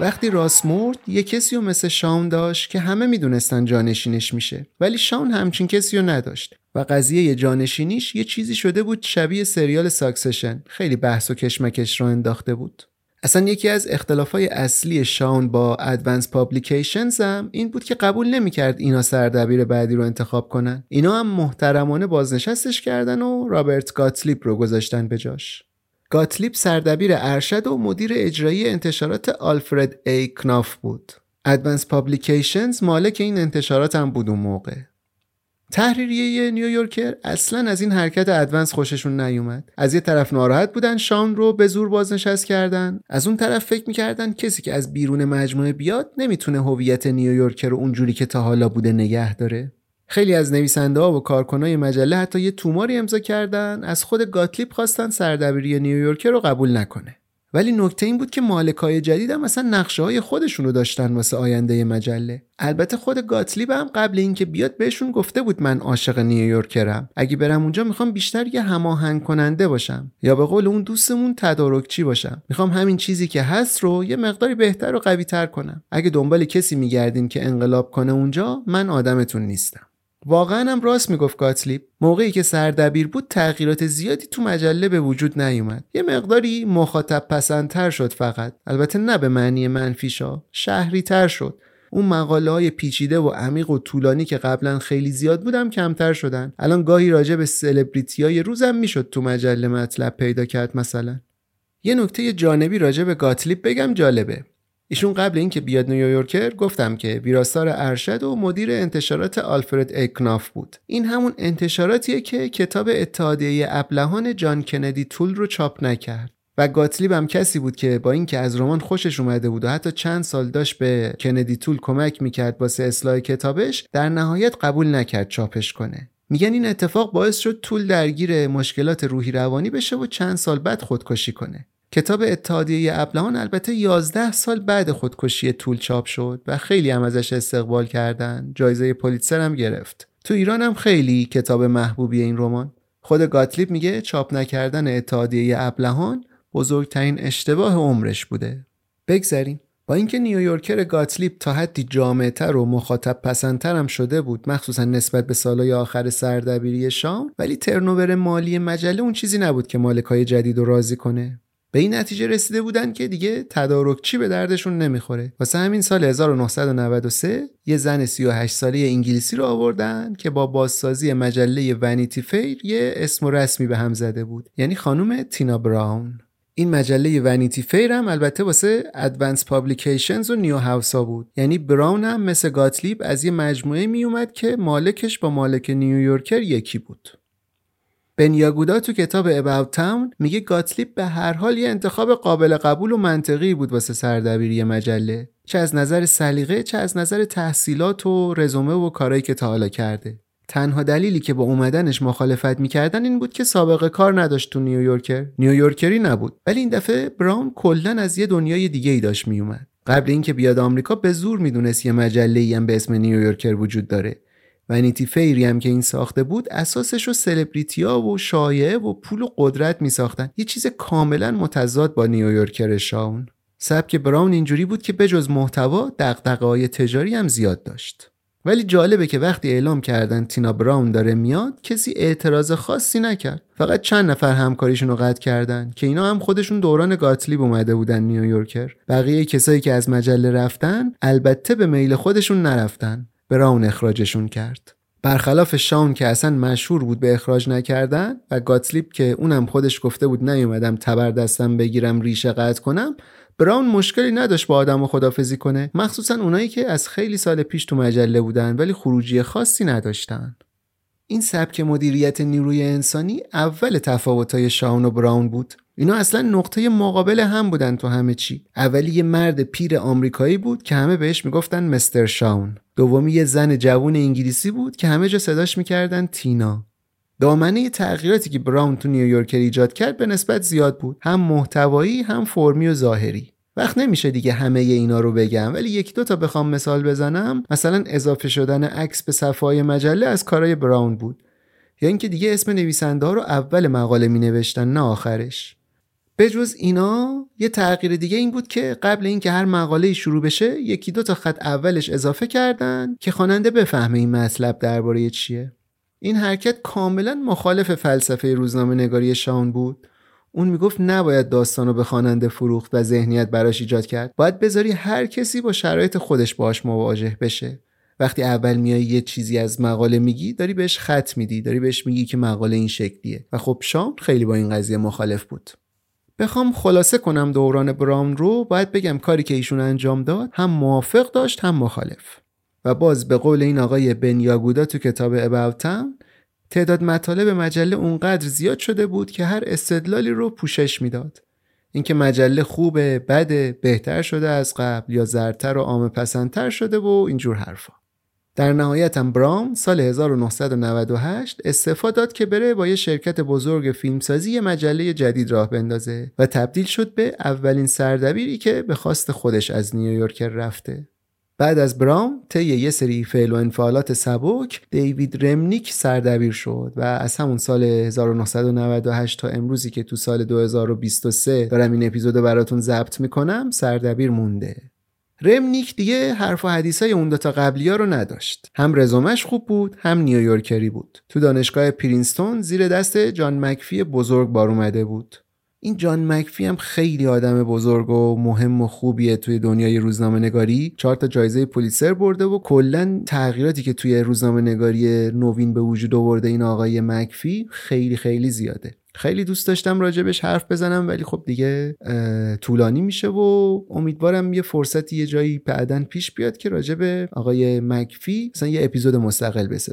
وقتی راست مرد یه کسی رو مثل شاون داشت که همه میدونستن جانشینش میشه، ولی شاون همچین کسی رو نداشت و قضیه جانشینیش یه چیزی شده بود شبیه سریال ساکسشن، خیلی بحث و کشمکش رو انداخته بود. اصلا یکی از اختلافای اصلی شاون با ادوانس پابلیکیشنز هم این بود که قبول نمیکرد اینا سردبیر بعدی رو انتخاب کنن. اینا هم محترمانه بازنشستش کردن و رابرت گاتلیب رو گذاشتن به جاش. گاتلیب سردبیر ارشد و مدیر اجرایی انتشارات آلفرد ای کناف بود. ادوانس پابلیکیشنز مالک این انتشارات هم بود اون موقع. تحریریه نیویورکر اصلا از این حرکت ادوانس خوششون نیومد. از یه طرف ناراحت بودن شام رو به زور بازنشست کردن، از اون طرف فکر می‌کردن کسی که از بیرون مجموعه بیاد نمیتونه هویت نیویورکر رو اونجوری که تا حالا بوده نگه داره. خیلی از نویسنده‌ها و کارکنای مجله حتی یه توماری امضا کردن از خود گاتلیب خواستن سردبیری نیویورکر رو قبول نکنه. ولی نکته این بود که مالکای جدید هم مثلا نقشه‌های خودشونو داشتن واسه آینده مجله. البته خود گاتلیب هم قبل اینکه بیاد بهشون گفته بود من عاشق نیویورکرم، اگه برم اونجا میخوام بیشتر یه هماهنگ کننده باشم، یا به قول اون دوستمون تدارکچی باشم، میخوام همین چیزی که هست رو یه مقداری بهتر و قوی‌تر کنم. اگه دنبال کسی می‌گردین که انقلاب کنه اونجا، من آدمتون نیستم. واقعا هم راست میگفت گاتلیب. موقعی که سردبیر بود تغییرات زیادی تو مجله به وجود نیومد، یه مقداری مخاطب پسندتر شد فقط، البته نه به معنی منفیشا، شهری تر شد. اون مقاله های پیچیده و عمیق و طولانی که قبلا خیلی زیاد بودم کمتر شدن. الان گاهی راجع به سلبریتیای روزم میشد تو مجله مطلب پیدا کرد. مثلا یه نکته جانبی راجع به گاتلیب بگم جالبه. ایشون قبل اینکه بیاد نیویورکر گفتم که ویراستار ارشد و مدیر انتشارات آلفرد ای کناف بود. این همون انتشاراتیه که کتاب اتحادیه ابلهان جان کندی تول رو چاپ نکرد و گاتلیب هم کسی بود که با اینکه از رمان خوشش اومده بود و حتی چند سال داشت به کندی تول کمک میکرد واسه اصلاح کتابش، در نهایت قبول نکرد چاپش کنه. میگن این اتفاق باعث شد تول درگیر مشکلات روحی روانی بشه و چند سال بعد خودکشی کنه. کتاب اتحادیه ابلهان البته 11 سال بعد خودکشی تول چاپ شد و خیلی هم ازش استقبال کردن، جایزه پولیتزر هم گرفت. تو ایران هم خیلی کتاب محبوبی این رمان. خود گاتلیب میگه چاپ نکردن اتحادیه ابلهان بزرگترین اشتباه عمرش بوده. بگذریم. با اینکه نیویورکر گاتلیب تا حدی جامع‌تر و مخاطب پسندتر هم شده بود، مخصوصا نسبت به سالهای آخر سردبیری شام، ولی ترنوور مالی مجله اون چیزی نبود که مالکای جدید رو راضی کنه. به این نتیجه رسیده بودن که دیگه تدارکچی به دردشون نمیخوره. واسه همین سال 1993 یه زن 38 ساله انگلیسی رو آوردن که با بازسازی مجله ونیتی فیر یه اسم و رسمی به هم زده بود، یعنی خانم تینا براون. این مجله ونیتی فیر هم البته واسه ادوانس پابلیکیشنز و نیو هاوسا بود، یعنی براون هم مثل گاتلیب از یه مجموعه میومد که مالکش با مالک نیویورکر یکی بود. بنیاگودا تو کتاب اباوت تاون میگه گاتلیب به هر حال یه انتخاب قابل قبول و منطقی بود واسه سردبیری مجله، چه از نظر سلیقه چه از نظر تحصیلات و رزومه و کارهایی که تا حالا کرده. تنها دلیلی که با اومدنش مخالفت میکردن این بود که سابقه کار نداشت تو نیویورکر، نیویورکری نبود. ولی این دفعه براون کلاً از یه دنیای دیگه‌ای داشت میومد. قبل اینکه بیاد آمریکا به زور میدونست یه مجله‌ای هم به اسم نیویورکر وجود داره. ونیتی فیری هم که این ساخته بود اساسش رو سلبریتی‌ها و شایعه و پول و قدرت می ساختن، یه چیز کاملا متضاد با نیویورکر شاون. سبک براون اینجوری بود که بجز محتوا دغدغه‌های تجاری هم زیاد داشت. ولی جالبه که وقتی اعلام کردن تینا براون داره میاد کسی اعتراض خاصی نکرد، فقط چند نفر همکاریشون رو قطع کردن که اینا هم خودشون دوران گاتلیب اومده بودن نیویورکر. بقیه کسایی که از مجله رفتن البته به میل خودشون نرفتن، براون اخراجشون کرد. برخلاف شاون که اصلا مشهور بود به اخراج نکردن و گاتلیب که اونم خودش گفته بود نیومدم تبر دستم بگیرم ریشه قطع کنم، براون مشکلی نداشت با آدمو خدافزی کنه، مخصوصا اونایی که از خیلی سال پیش تو مجله بودن ولی خروجی خاصی نداشتن. این سبک مدیریت نیروی انسانی اول تفاوت‌های شاون و براون بود. اینا اصلا نقطه مقابل هم بودن تو همه چی. اولی یه مرد پیر آمریکایی بود که همه بهش میگفتن مستر شاون. دومی یه زن جوان انگلیسی بود که همه جا صداش میکردن تینا. دامنه تغییراتی که براون تو نیویورکر ایجاد کرد به نسبت زیاد بود، هم محتوایی هم فرمی و ظاهری. وقت نمیشه دیگه همه اینا رو بگم، ولی یکی دو تا بخوام مثال بزنم، مثلا اضافه شدن عکس به صفحه‌های مجله از کارهای براون بود، یا اینکه دیگه اسم نویسنده ها رو اول مقاله می نوشتن نه آخرش. به جز اینا یه تغییر دیگه این بود که قبل اینکه هر مقاله شروع بشه یکی دو تا خط اولش اضافه کردن که خواننده بفهمه این مطلب درباره چیه. این حرکت کاملا مخالف فلسفه روزنامه‌نگاری شاون بود. اون میگفت نباید داستانو به خواننده فروخت و ذهنیت براش ایجاد کرد. باید بذاری هر کسی با شرایط خودش باهاش مواجه بشه. وقتی اول میای یه چیزی از مقاله میگی، داری بهش خط میدی، داری بهش میگی که مقاله این شکلیه. و خب شاون خیلی با این قضیه مخالف بود. بخوام خلاصه کنم دوران براون رو، باید بگم کاری که ایشون انجام داد هم موافق داشت هم مخالف. و باز به قول این آقای بنیاگودا تو کتاب About Town، تعداد مطالب مجله اونقدر زیاد شده بود که هر استدلالی رو پوشش میداد. اینکه مجله خوبه، بده، بهتر شده از قبل یا زرتر و عامه پسندتر شده و اینجور حرفا. در نهایت هم براون سال 1998 استعفا داد که بره با یه شرکت بزرگ فیلمسازی یه مجله جدید راه بندازه و تبدیل شد به اولین سردبیری که به خواست خودش از نیویورک رفته. بعد از براون طی یه سری فعل و انفعالات سبک دیوید رمنیک سردبیر شد و از همون سال 1998 تا امروزی که تو سال 2023 دارم این اپیزودو براتون ضبط میکنم سردبیر مونده. رمنیک دیگه حرف و حدیثای اون دوتا قبلی‌ها رو نداشت. هم رزومش خوب بود هم نیویورکری بود. تو دانشگاه پرینستون زیر دست جان مکفی بزرگ بار اومده بود. این جان مکفی هم خیلی آدم بزرگ و مهم و خوبیه توی دنیای روزنامه‌نگاری. 4 تا جایزه پولیتزر برده و کلاً تغییراتی که توی روزنامه‌نگاری نوین به وجود آورده این آقای مکفی خیلی خیلی زیاده. خیلی دوست داشتم راجبش حرف بزنم ولی خب دیگه طولانی میشه و امیدوارم یه فرصتی یه جایی بعدن پیش بیاد که راجب آقای مکفی مثلا یه اپیزود مستقل بسازم.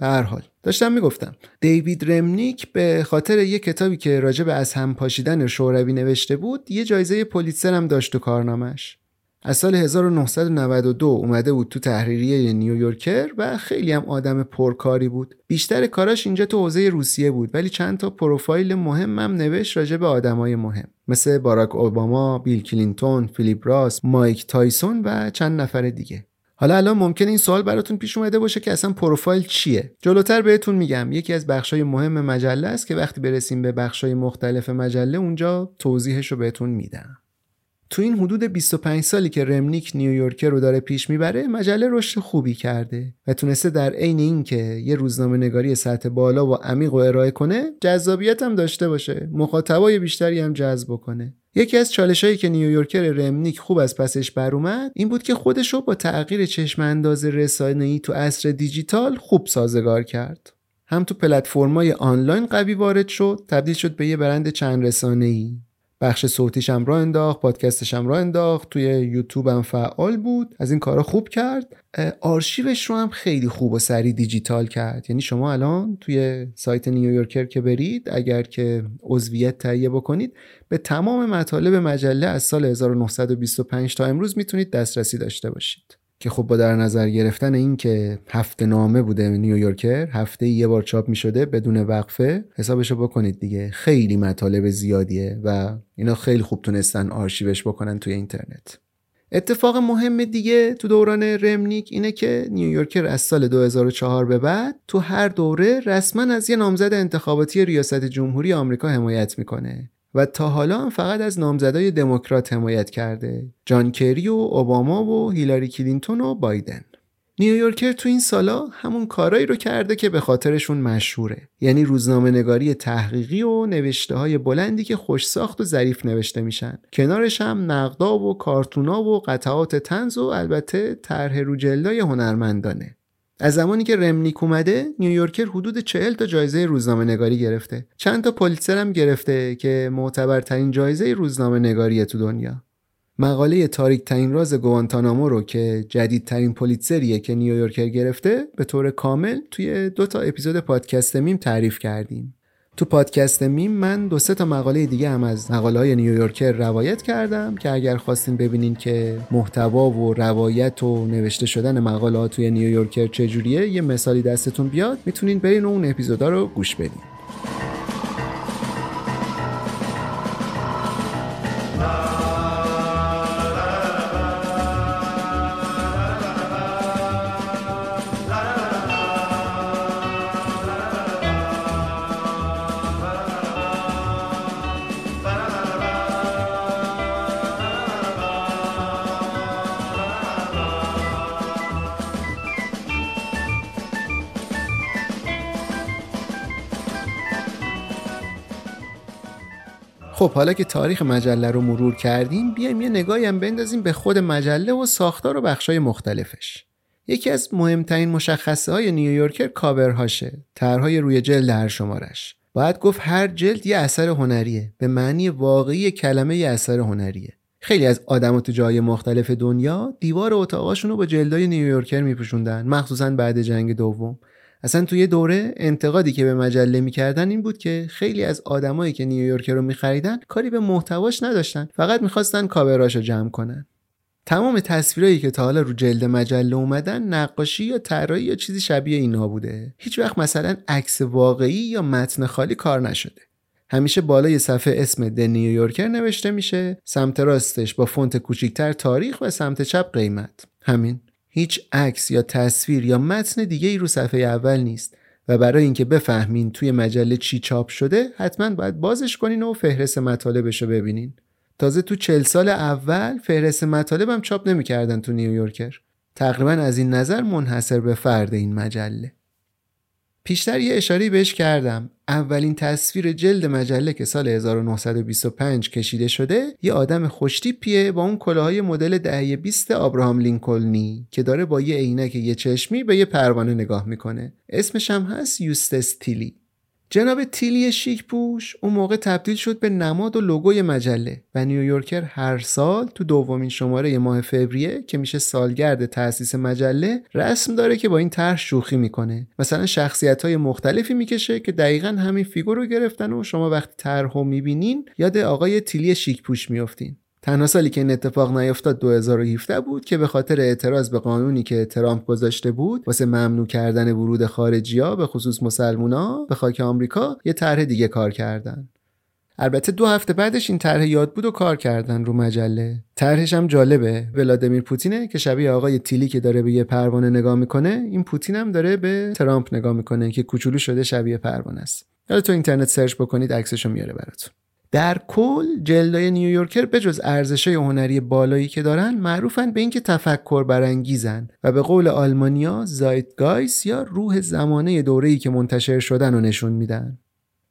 به هر حال داشتم میگفتم دیوید رمنیک به خاطر یه کتابی که راجع به از هم پاشیدن شوروی نوشته بود یه جایزه پولیتزر هم داشت تو کارنامش. از سال 1992 اومده بود تو تحریریه نیویورکر و خیلی هم آدم پرکاری بود. بیشتر کاراش اینجا تو حوزه روسیه بود ولی چند تا پروفایل مهمم نوشت راجع به آدمای مهم مثل باراک اوباما، بیل کلینتون، فیلیپ راس، مایک تایسون و چند نفر دیگه. حالا الان ممکنه این سوال براتون پیش اومده باشه که اصلا پروفایل چیه؟ جلوتر بهتون میگم. یکی از بخشای مهم مجله است که وقتی برسیم به بخشای مختلف مجله اونجا توضیحش رو بهتون میدم. تو این حدود 25 سالی که رمنیک نیویورکر رو داره پیش میبره مجله رشد خوبی کرده و تونسته در عین اینکه یه روزنامه‌نگاری سطح بالا و عمیق رو ارائه کنه جذابیت هم داشته باشه، مخاطبای بیشتری هم جذب کنه. یکی از چالشایی که نیویورکر رمنیک خوب از پسش بر اومد این بود که خودش رو با تغییر چشم‌انداز رسانه‌ای تو عصر دیجیتال خوب سازگار کرد. هم تو پلتفرم‌های آنلاین قوی وارد شد، تبدیل شد به یه برند چند رسانه‌ای. بخش صوتیش هم راه انداخت، پادکستش هم راه انداخت، توی یوتیوب هم فعال بود، از این کارا خوب کرد. آرشیوش رو هم خیلی خوب و سریع دیجیتال کرد. یعنی شما الان توی سایت نیویورکر که برید، اگر که عضویت تهیه بکنید، به تمام مطالب مجله از سال 1925 تا امروز میتونید دسترسی داشته باشید. که خب با در نظر گرفتن این که هفته نامه بوده نیویورکر، هفته یه بار چاپ می شده بدون وقفه، حسابشو بکنید دیگه، خیلی مطالب زیادیه و اینا خیلی خوب تونستن آرشیوش بکنن توی اینترنت. اتفاق مهم دیگه تو دوران رمنیک اینه که نیویورکر از سال 2004 به بعد تو هر دوره رسما از یه نامزد انتخاباتی ریاست جمهوری آمریکا حمایت میکنه و تا حالا هم فقط از نامزدای دموکرات حمایت کرده، جان کری و اوباما و هیلاری کلینتون و بایدن. نیویورکر تو این سالا همون کارایی رو کرده که به خاطرشون مشهوره، یعنی روزنامه‌نگاری تحقیقی و نوشته‌های بلندی که خوش‌ساخت و ظریف نوشته میشن، کنارش هم نقدا و کارتونا و قطعات طنز و البته طرح روجلای هنرمندانه. از زمانی که رمنیک اومده، نیویورکر حدود 40 تا جایزه روزنامه‌نگاری گرفته. چند تا پولیتزر هم گرفته که معتبرترین جایزه روزنامه‌نگاری تو دنیا. مقاله تاریک ترین راز گوانتانامو رو که جدیدترین پولیتزریه که نیویورکر گرفته، به طور کامل توی 2 تا اپیزود پادکست میم تعریف کردیم. تو پادکست میم من 2-3 تا مقاله دیگه هم از مقاله‌های نیویورکر روایت کردم که اگر خواستین ببینین که محتوا و روایت و نوشته شدن مقاله‌ها توی نیویورکر چجوریه، یه مثالی دستتون بیاد، میتونین برین اون اپیزودا رو گوش بدین. خب حالا که تاریخ مجله رو مرور کردیم، بیایم یه نگاهی هم بندازیم به خود مجله و ساختار و بخشای مختلفش. یکی از مهمترین مشخصه های نیویورکر کاورهاشه، طرح‌های روی جلد هر شمارش. باید گفت هر جلد یه اثر هنریه، به معنی واقعی کلمه یه اثر هنریه. خیلی از آدما تو جای مختلف دنیا دیوار اتاقاشون رو با جلدای نیویورکر میپوشوندن، مخصوصاً بعد جنگ دوم. اصلا توی دوره انتقادی که به مجله میکردن این بود که خیلی از آدمایی که نیویورکر رو میخریدن کاری به محتواش نداشتن، فقط میخواستن کاوراشو جمع کنن. تمام تصویرایی که تا حالا رو جلد مجله اومدن نقاشی یا طراحی یا چیزی شبیه اینها بوده. هیچ وقت مثلا عکس واقعی یا متن خالی کار نشده. همیشه بالای صفحه اسم د نیویورکر نوشته میشه، سمت راستش با فونت کوچیک‌تر تاریخ و سمت چپ قیمت. همین. هیچ عکس یا تصویر یا متن دیگه ای رو صفحه اول نیست و برای اینکه بفهمین توی مجله چی چاپ شده حتما باید بازش کنین و فهرست مطالبش رو ببینین. تازه تو 40 سال اول فهرست مطالب هم چاپ نمی‌کردن تو نیویورکر. تقریبا از این نظر منحصر به فرد این مجله. پیشتر یه اشاره بهش کردم. اولین تصویر جلد مجله که سال 1925 کشیده شده، یه آدم خوشتیپیه با اون کلاهای مدل دهه 20 آبراهام لینکلنی که داره با یه عینک یه چشمی به یه پروانه نگاه میکنه. اسمش هم هست یوستس تیلی. جناب تیلی شیک پوش اون موقع تبدیل شد به نماد و لوگوی مجله و نیویورکر هر سال تو 2مین شماره ماه فوریه که میشه سالگرد تأسیس مجله رسم داره که با این طرح شوخی میکنه. مثلا شخصیت‌های مختلفی میکشه که دقیقاً همین فیگور رو گرفتن و شما وقتی طرحو میبینین یاد آقای تیلی شیک پوش میافتین. تنها سالی که این اتفاق نیفتاد 2017 بود که به خاطر اعتراض به قانونی که ترامپ گذاشته بود واسه ممنوع کردن ورود خارجی‌ها به خصوص مسلمونا به خاک آمریکا یه طرح دیگه کار کردن. البته 2 هفته بعدش این طرح یاد بود و کار کردن رو مجله. طرحش هم جالبه، ولادیمیر پوتینه که شبیه آقای تیلی که داره به یه پروانه نگاه میکنه، این پوتین هم داره به ترامپ نگاه میکنه که کوچولو شده شبیه پروانه است. حالا تو اینترنت سرچ بکنید عکسشو میاره براتون. در کل جلدهای نیویورکر به جز ارزش‌های هنری بالایی که دارن معروفن به اینکه تفکر برانگیزن و به قول آلمانیا زایتگایست یا روح زمانه دوره‌ای که منتشر شدن رو نشون میدن.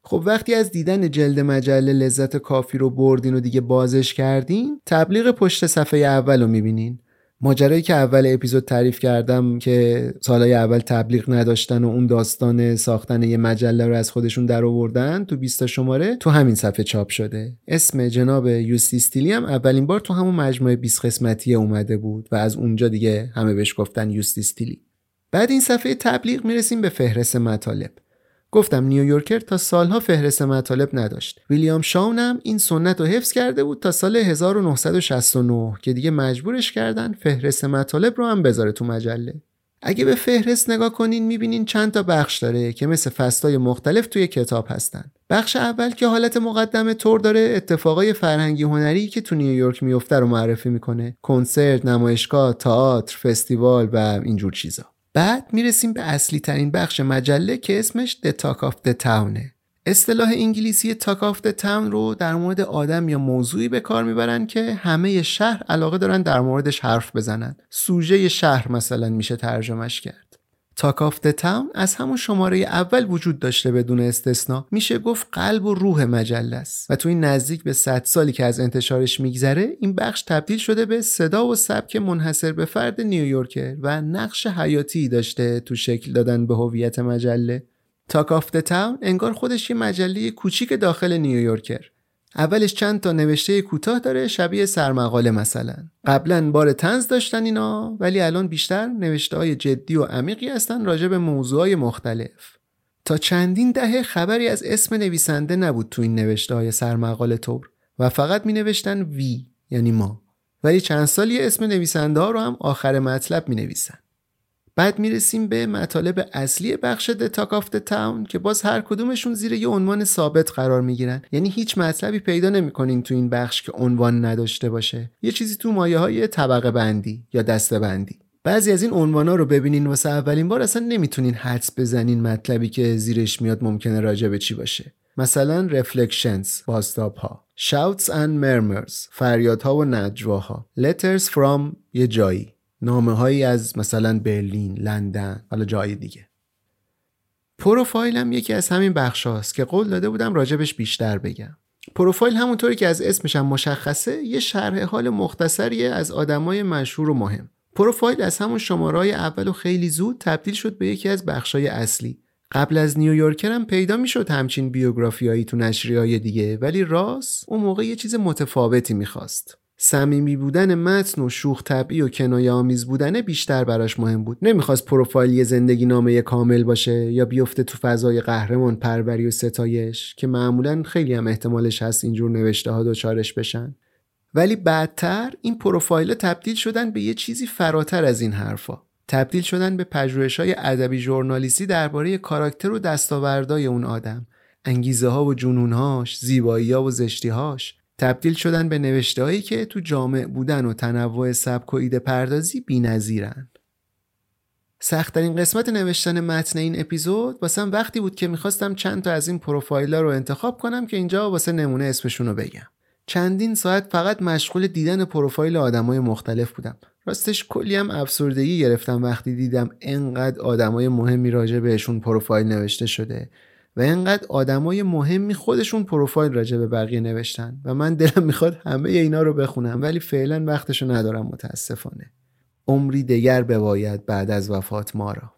خب وقتی از دیدن جلد مجله لذت کافی رو بردین و دیگه بازش کردین، تبلیغ پشت صفحه اول رو میبینین. ماجرایی که اول اپیزود تعریف کردم که سالهای اول تبلیغ نداشتن و اون داستان ساختن یه مجله رو از خودشون در آوردن تو 20 شماره تو همین صفحه چاپ شده. اسم جناب یوسی استیلی هم اولین بار تو همون مجموعه 20 قسمتی اومده بود و از اونجا دیگه همه بهش گفتن یوسی استیلی. بعد این صفحه تبلیغ میرسیم به فهرست مطالب. گفتم نیویورکر تا سالها فهرست مطالب نداشت. ویلیام شاون هم این سنت رو حفظ کرده بود تا سال 1969 که دیگه مجبورش کردن فهرست مطالب رو هم بذاره تو مجله. اگه به فهرست نگاه کنین میبینین چند تا بخش داره که مثل فصل‌های مختلف توی کتاب هستن. بخش اول که حالت مقدمه تور داره، اتفاقای فرهنگی هنری که تو نیویورک میفته رو معرفی میکنه، کنسرت، نمایشگاه، تئاتر، فستیوال و اینجور چیزا. بعد میرسیم به اصلی ترین بخش مجله که اسمش The Talk of the Townه. اصطلاح انگلیسی Talk of the Town رو در مورد آدم یا موضوعی به کار میبرن که همه شهر علاقه دارن در موردش حرف بزنن. سوژه شهر مثلا میشه ترجمهش کرد. Talk of the Town از همون شماره اول وجود داشته بدون استثنا. میشه گفت قلب و روح مجله است و تو این نزدیک به 100 سالی که از انتشارش میگذره این بخش تبدیل شده به صدا و سبک منحصر به فرد نیویورکر و نقش حیاتی داشته تو شکل دادن به هویت مجله. Talk of the Town انگار خودش یه مجله کوچیک داخل نیویورکر. اولش چند تا نوشته کوتاه داره شبیه سرمقاله مثلا. قبلا بار طنز داشتن اینا، ولی الان بیشتر نوشته‌های جدی و عمیقی هستن راجع به موضوعات مختلف. تا چندین دهه خبری از اسم نویسنده نبود تو این نوشته‌های سرمقاله طور و فقط می‌نوشتن وی یعنی ما. ولی چند سالی اسم نویسنده‌ها رو هم آخر مطلب می‌نویسن. بعد میرسیم به مطالب اصلی بخش The Talk of the Town که باز هر کدومشون زیر یه عنوان ثابت قرار میگیرن، یعنی هیچ مطلبی پیدا نمیکنین تو این بخش که عنوان نداشته باشه، یه چیزی تو مایه های طبقه بندی یا دسته بندی. بعضی از این عنوانا رو ببینین واسه اولین بار اصلا نمیتونین حدس بزنین مطلبی که زیرش میاد ممکنه راجع به چی باشه. مثلا Reflections، بازتاب‌ها، Shouts and Murmurs، فریادها و نجواها، Letters from یه جایی، نامه هایی از مثلا برلین، لندن، حالا جای دیگه. پروفایل هم یکی از همین بخش هاست که قول داده بودم راجبش بیشتر بگم. پروفایل همونطوری که از اسمش هم مشخصه یه شرح حال مختصریه از آدمای مشهور و مهم. پروفایل از همون شماره‌های اول و خیلی زود تبدیل شد به یکی از بخشای اصلی. قبل از نیویورکر هم پیدا میشد همچین بیوگرافیایی تو نشریه‌های دیگه، ولی راس اون موقع یه چیز متفاوتی می‌خواست. صمیمی بودن متن و شوخ طبعی و کنایه‌آمیز بودن بیشتر براش مهم بود. نمیخواست پروفایل یه زندگی نامه کامل باشه یا بیفته تو فضای قهرمان پروری و ستایش که معمولاً خیلی هم احتمالش هست اینجور نوشته ها دوچارش بشن. ولی بعدتر این پروفایل تبدیل شدن به یه چیزی فراتر از این حرفا. تبدیل شدن به پژوهش‌های ادبی ژورنالیستی درباره کاراکتر و دستاوردهای اون آدم، انگیزه‌ها و جنون‌هاش، زیبایی‌ها و زشتی‌هاش. تبدیل شدن به نوشته‌هایی که تو جامع بودن و تنوع سبک و ایده پردازی بی‌نظیرن. سخت‌ترین قسمت نوشتن متن این اپیزود واسم وقتی بود که می‌خواستم چند تا از این پروفایل‌ها رو انتخاب کنم که اینجا واسه نمونه اسمشون رو بگم. چندین ساعت فقط مشغول دیدن پروفایل آدمای مختلف بودم. راستش کلی هم افسردگی گرفتم وقتی دیدم انقدر آدمای مهمی راجع بهشون پروفایل نوشته شده. و اینقدر آدمای مهمی خودشون پروفایل راجع به بقیه نوشتن و من دلم میخواد همه اینا رو بخونم، ولی فعلا وقتشو ندارم متاسفانه. عمری دیگر بباید بعد از وفات ما را.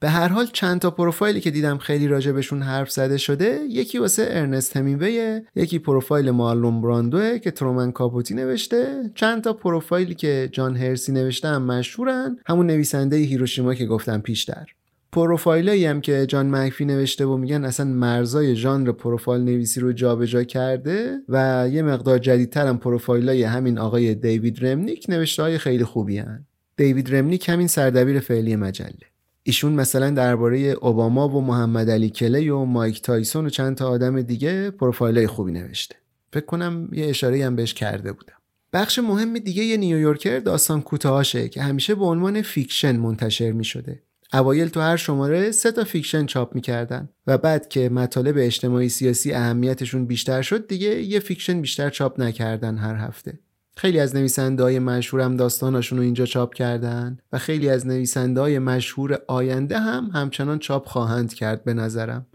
به هر حال چند تا پروفایلی که دیدم خیلی راجع بهشون حرف زده شده، یکی واسه ارنست همینگویه، یکی پروفایل مارلون براندوه که ترومن کاپوتی نوشته، چند تا پروفایلی که جان هرسی نوشته هم مشهورن، همون نویسنده هیروشیما که گفتم پیشتر. پروفایلایی هم که جان مکفی نوشته و میگن اصلا مرزای ژانر پروفایل نویسی رو جابجا کرده و یه مقدار جدیدتر هم پروفایلای همین آقای دیوید رمنیک نوشته‌های خیلی خوبی هن. دیوید رمنیک همین سردبیر فعلی مجله. ایشون مثلا درباره اوباما و محمد علی کلی و مایک تایسون و چند تا آدم دیگه پروفایلای خوبی نوشته. فکر کنم یه اشاره‌ای هم بهش کرده بودم. بخش مهم دیگه یه نیویورکر داستان کوتاهاشه که همیشه به عنوان فیکشن منتشر می‌شده. اوایل تو هر شماره 3 تا فیکشن چاپ می‌کردن و بعد که مطالب اجتماعی سیاسی اهمیتشون بیشتر شد دیگه یه فیکشن بیشتر چاپ نکردن هر هفته. خیلی از نویسنده‌های مشهور هم داستاناشون رو اینجا چاپ کردن و خیلی از نویسنده‌های مشهور آینده هم همچنان چاپ خواهند کرد به نظرم.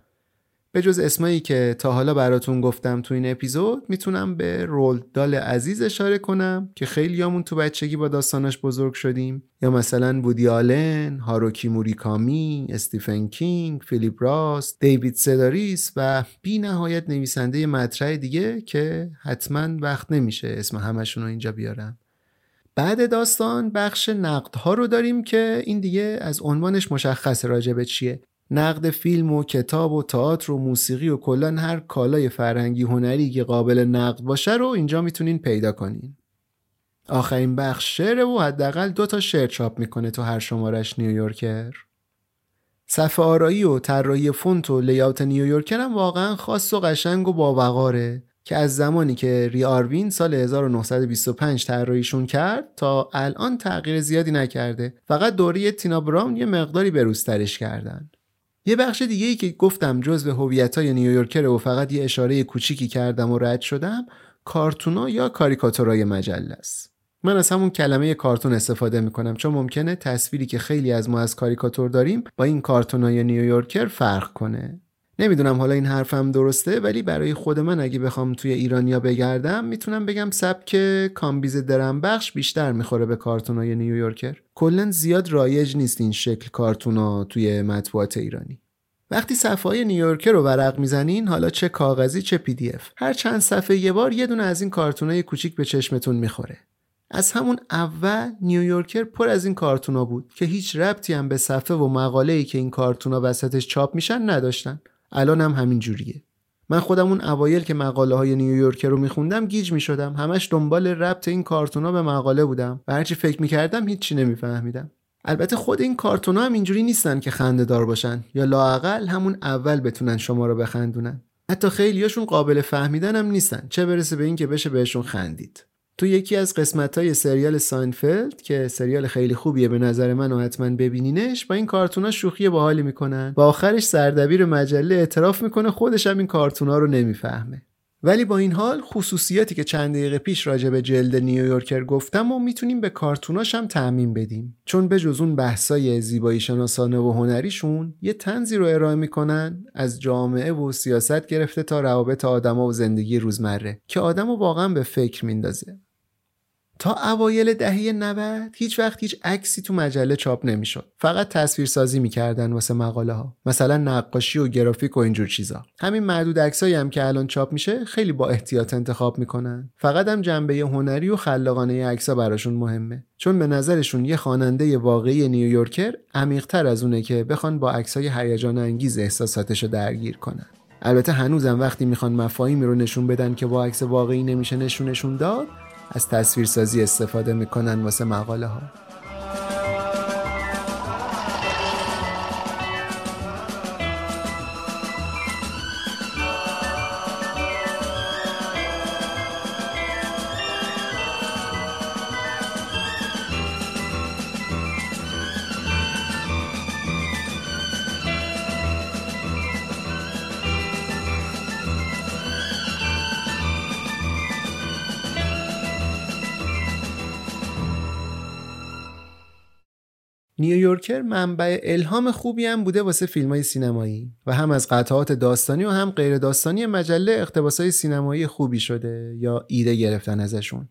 به جز اسمایی که تا حالا براتون گفتم تو این اپیزود، میتونم به رولد دال عزیز اشاره کنم که خیلیامون تو بچگی با داستاناش بزرگ شدیم، یا مثلا وودی آلن، هاروکی موریکامی، استیفن کینگ، فیلیپ راست، دیوید سداریس و بی نهایت نویسنده مطرح دیگه که حتما وقت نمیشه اسم همشون رو اینجا بیارم. بعد داستان بخش نقدها رو داریم که این دیگه از عنوانش مشخص راجبه چیه. نقد فیلم و کتاب و تئاتر و موسیقی و کلان هر کالای فرهنگی هنری که قابل نقد باشه رو اینجا میتونین پیدا کنین. آخرین بخش شعر و حداقل 2 تا شعر چاپ میکنه تو هر شمارش نیویورکر. صفحه آرایی و طراحی فونت و لیاوت نیویورکر هم واقعا خاص و قشنگ و باوقاره که از زمانی که ری آروین سال 1925 طراحیشون کرد تا الان تغییر زیادی نکرده، فقط دوره تینا براون یه مقداری بروزترش کردن. یه بخش دیگه ای که گفتم جزو هویتای نیویورکره و فقط یه اشاره کوچیکی کردم و رد شدم، کارتونا یا کاریکاتورای مجله است. من از همون کلمه کارتون استفاده میکنم چون ممکنه تصویری که خیلی از ما از کاریکاتور داریم با این کارتونای نیویورکر فرق کنه. نمیدونم حالا این حرفم درسته، ولی برای خود من اگه بخوام توی ایرانیا بگردم میتونم بگم سبک کامبیز درمبخش بیشتر میخوره به کارتونای نیویورکر. کلا زیاد رایج نیست این شکل کارتونا توی مطبوعات ایرانی. وقتی صفحه‌های نیویورکر رو ورق میزنین، حالا چه کاغذی چه پی دی اف، هر چند صفحه یه بار یه دونه از این کارتونای کوچیک به چشمتون میخوره. از همون اول نیویورکر پر از این کارتونا بود که هیچ ربطی هم به صفحه و مقاله‌ای که این کارتونا وسطش چاپ میشن نداشتن. الان هم همین جوریه. من خودمون اوایل که مقاله های نیویورکر رو میخوندم گیج میشدم، همش دنبال ربط این کارتونا به مقاله بودم و هرچی فکر میکردم هیچی نمیفهمیدم. البته خود این کارتونا هم اینجوری نیستن که خنده دار باشن یا لااقل همون اول بتونن شما رو بخندونن. حتی خیلیاشون قابل فهمیدن هم نیستن، چه برسه به این که بشه بهشون خندید. تو یکی از قسمت‌های سریال ساینفلد که سریال خیلی خوبیه به نظر من و حتما ببینینش، با این کارتونا شوخی باحالی میکنن و آخرش سردبیر مجله اعتراف میکنه خودش هم این کارتونا رو نمیفهمه. ولی با این حال خصوصیاتی که چند دقیقه پیش راجع به جلد نیویورکر گفتم و میتونیم به کارتوناش هم تعمیم بدیم، چون به جز اون بحثای زیبایی شناسانه و هنریشون یه طنزی رو ارائه میکنن از جامعه و سیاست گرفته تا روابط آدما و زندگی روزمره که آدمو واقعا به فکر میندازه. تا اوایل دهه 90 هیچ وقت هیچ عکسی تو مجله چاپ نمیشد، فقط تصویرسازی میکردن واسه مقاله ها، مثلا نقاشی و گرافیک و اینجور چیزا. همین معدود عکسایی هم که الان چاپ میشه خیلی با احتیاط انتخاب میکنن، فقط هم جنبه هنری و خلاقانه عکسا براشون مهمه، چون به نظرشون یه خواننده واقعی نیویورکر عمیق‌تر از اونه که بخوان با عکسای هیجان انگیز احساساتش رو درگیر کنن. البته هنوزم وقتی میخوان مفاهیمی رو نشون بدن که با عکس واقعی نمیشه نشونشون داد، از تصویرسازی استفاده میکنن واسه مقاله ها. نیویورکر منبع الهام خوبی هم بوده واسه فیلم‌های سینمایی و هم از قطعات داستانی و هم غیر داستانی مجله اقتباس‌های سینمایی خوبی شده یا ایده گرفتن ازشون.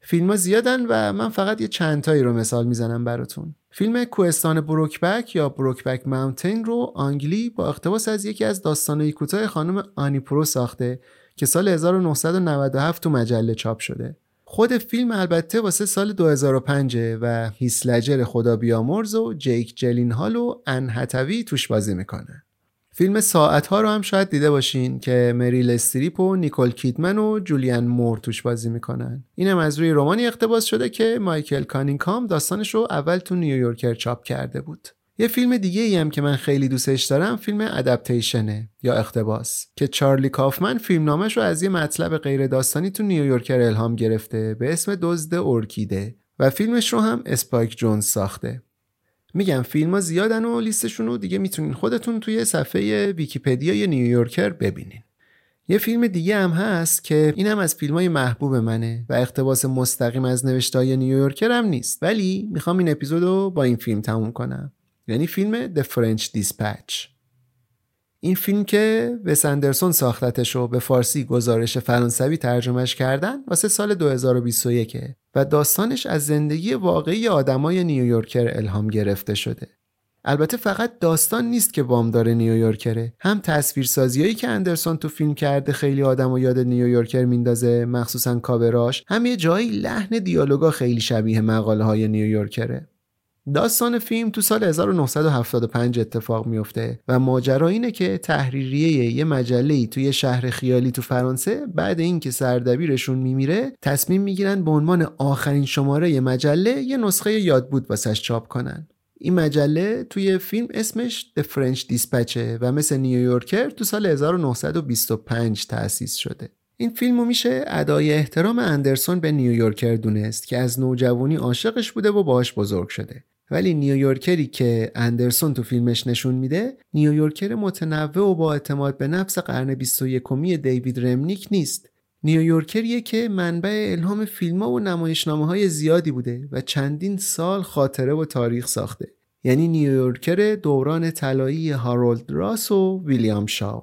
فیلم‌ها زیادن و من فقط یه چند تایی رو مثال میزنم براتون. فیلم کوهستان بروکبک یا بروکبک ماونتین رو آنگلی با اقتباس از یکی از داستان‌های کوتاه خانم آنی پرو ساخته که سال 1997 تو مجله چاپ شده. خود فیلم البته واسه سال 2005 و هیث لجر خدا بیامرز و جیک جلینهال و ان هتاوی توش بازی میکنه. فیلم ساعتها رو هم شاید دیده باشین که مریل استریپ و نیکول کیدمن و جولیان مور توش بازی میکنن. اینم از روی رمانی اقتباس شده که مایکل کانینگهام داستانش رو اول تو نیویورکر چاپ کرده بود. یه فیلم دیگه ای هم که من خیلی دوستش دارم فیلم ادپتیشنه یا اقتباس که چارلی کافمن فیلمنامش رو از یه مطلب غیر داستانی تو نیویورکر الهام گرفته به اسم دزد ارکیده و فیلمش رو هم اسپایک جونز ساخته. میگم فیلم‌ها زیادن و لیستشون رو دیگه میتونین خودتون توی صفحه ویکی‌پدیا نیویورکر ببینین. یه فیلم دیگه هم هست که اینم از فیلم‌های محبوب منه و اقتباس مستقیم از نوشته‌های نیویورکر هم نیست، ولی می‌خوام این اپیزودو با این فیلم تموم کنم. یعنی فیلم The French Dispatch. این فیلم که وس اندرسون ساختتش و به فارسی گزارش فرانسوی ترجمهش کردن واسه سال 2021 و داستانش از زندگی واقعی آدمای نیویورکر الهام گرفته شده. البته فقط داستان نیست که وامدار نیویورکره، هم تصویرسازیایی که اندرسون تو فیلم کرده خیلی آدمو یاد نیویورکر میندازه، مخصوصا کاوراش، هم یه جایی لحن دیالوگا خیلی شبیه مقاله‌های نیویورکره. داستان فیلم تو سال 1975 اتفاق میفته و ماجرا اینه که تحریریه یه مجله‌ای توی شهر خیالی تو فرانسه بعد اینکه سردبیرشون میمیره تصمیم میگیرن به عنوان آخرین شماره یه مجله یه نسخه یادبود واسش چاپ کنن. این مجله توی فیلم اسمش The French Dispatchه و مثل نیویورکر تو سال 1925 تأسیس شده. این فیلمو میشه ادای احترام اندرسون به نیویورکر دونست که از نوجوانی عاشقش بوده و باهاش بزرگ شده. ولی نیویورکری که اندرسون تو فیلمش نشون میده، نیویورکر متنوع و با اعتماد به نفس قرن 21م دیوید رمنیک نیست. نیویورکریه که منبع الهام فیلم‌ها و نمایشنامه‌های زیادی بوده و چندین سال خاطره و تاریخ ساخته. یعنی نیویورکر دوران طلایی هارولد راس و ویلیام شاو.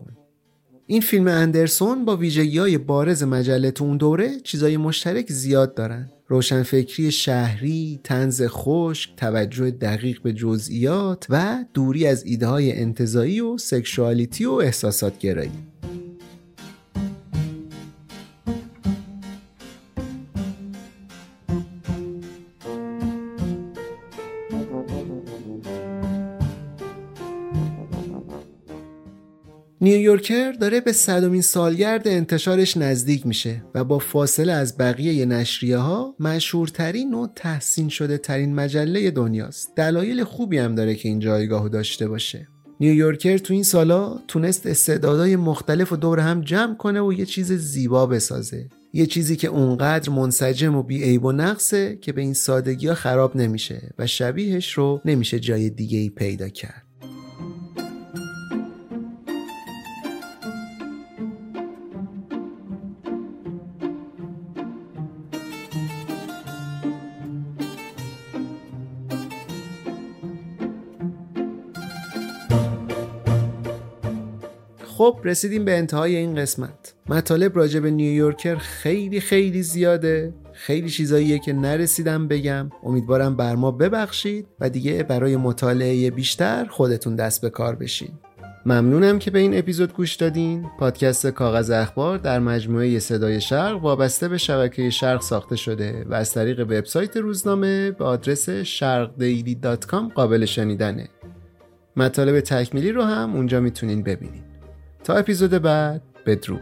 این فیلم اندرسون با ویژگی‌های بارز مجله تو اون دوره چیزای مشترک زیاد دارن. روشنفکری شهری، طنز خشک، توجه دقیق به جزئیات و دوری از ایده‌های انتزاعی و سکشوالیتی و احساسات گرایی. نیویورکر داره به 100مین سالگرد انتشارش نزدیک میشه و با فاصله از بقیه نشریه‌ها مشهورترین و تحسین شده ترین مجله دنیاست. دلایل خوبی هم داره که این جایگاهو داشته باشه. نیویورکر تو این سالا تونست استعدادهای مختلف و دور هم جمع کنه و یه چیز زیبا بسازه. یه چیزی که اونقدر منسجم و بی‌عیب و نقصه که به این سادگی‌ها خراب نمیشه و شبیهش رو نمیشه جای دیگه‌ای پیدا کرد. خب رسیدیم به انتهای این قسمت. مطالب راجع به نیویورکر خیلی خیلی زیاده، خیلی چیزاییه که نرسیدم بگم. امیدوارم بر ما ببخشید و دیگه برای مطالعه بیشتر خودتون دست به کار بشین. ممنونم که به این اپیزود گوش دادین. پادکست کاغذ اخبار در مجموعه صدای شرق وابسته به شبکه شرق ساخته شده و از طریق وبسایت روزنامه به آدرس sharqdaily.com قابل شنیدنه. مطالب تکمیلی رو هم اونجا میتونین ببینین. تا اپیزود بعد، بدرود.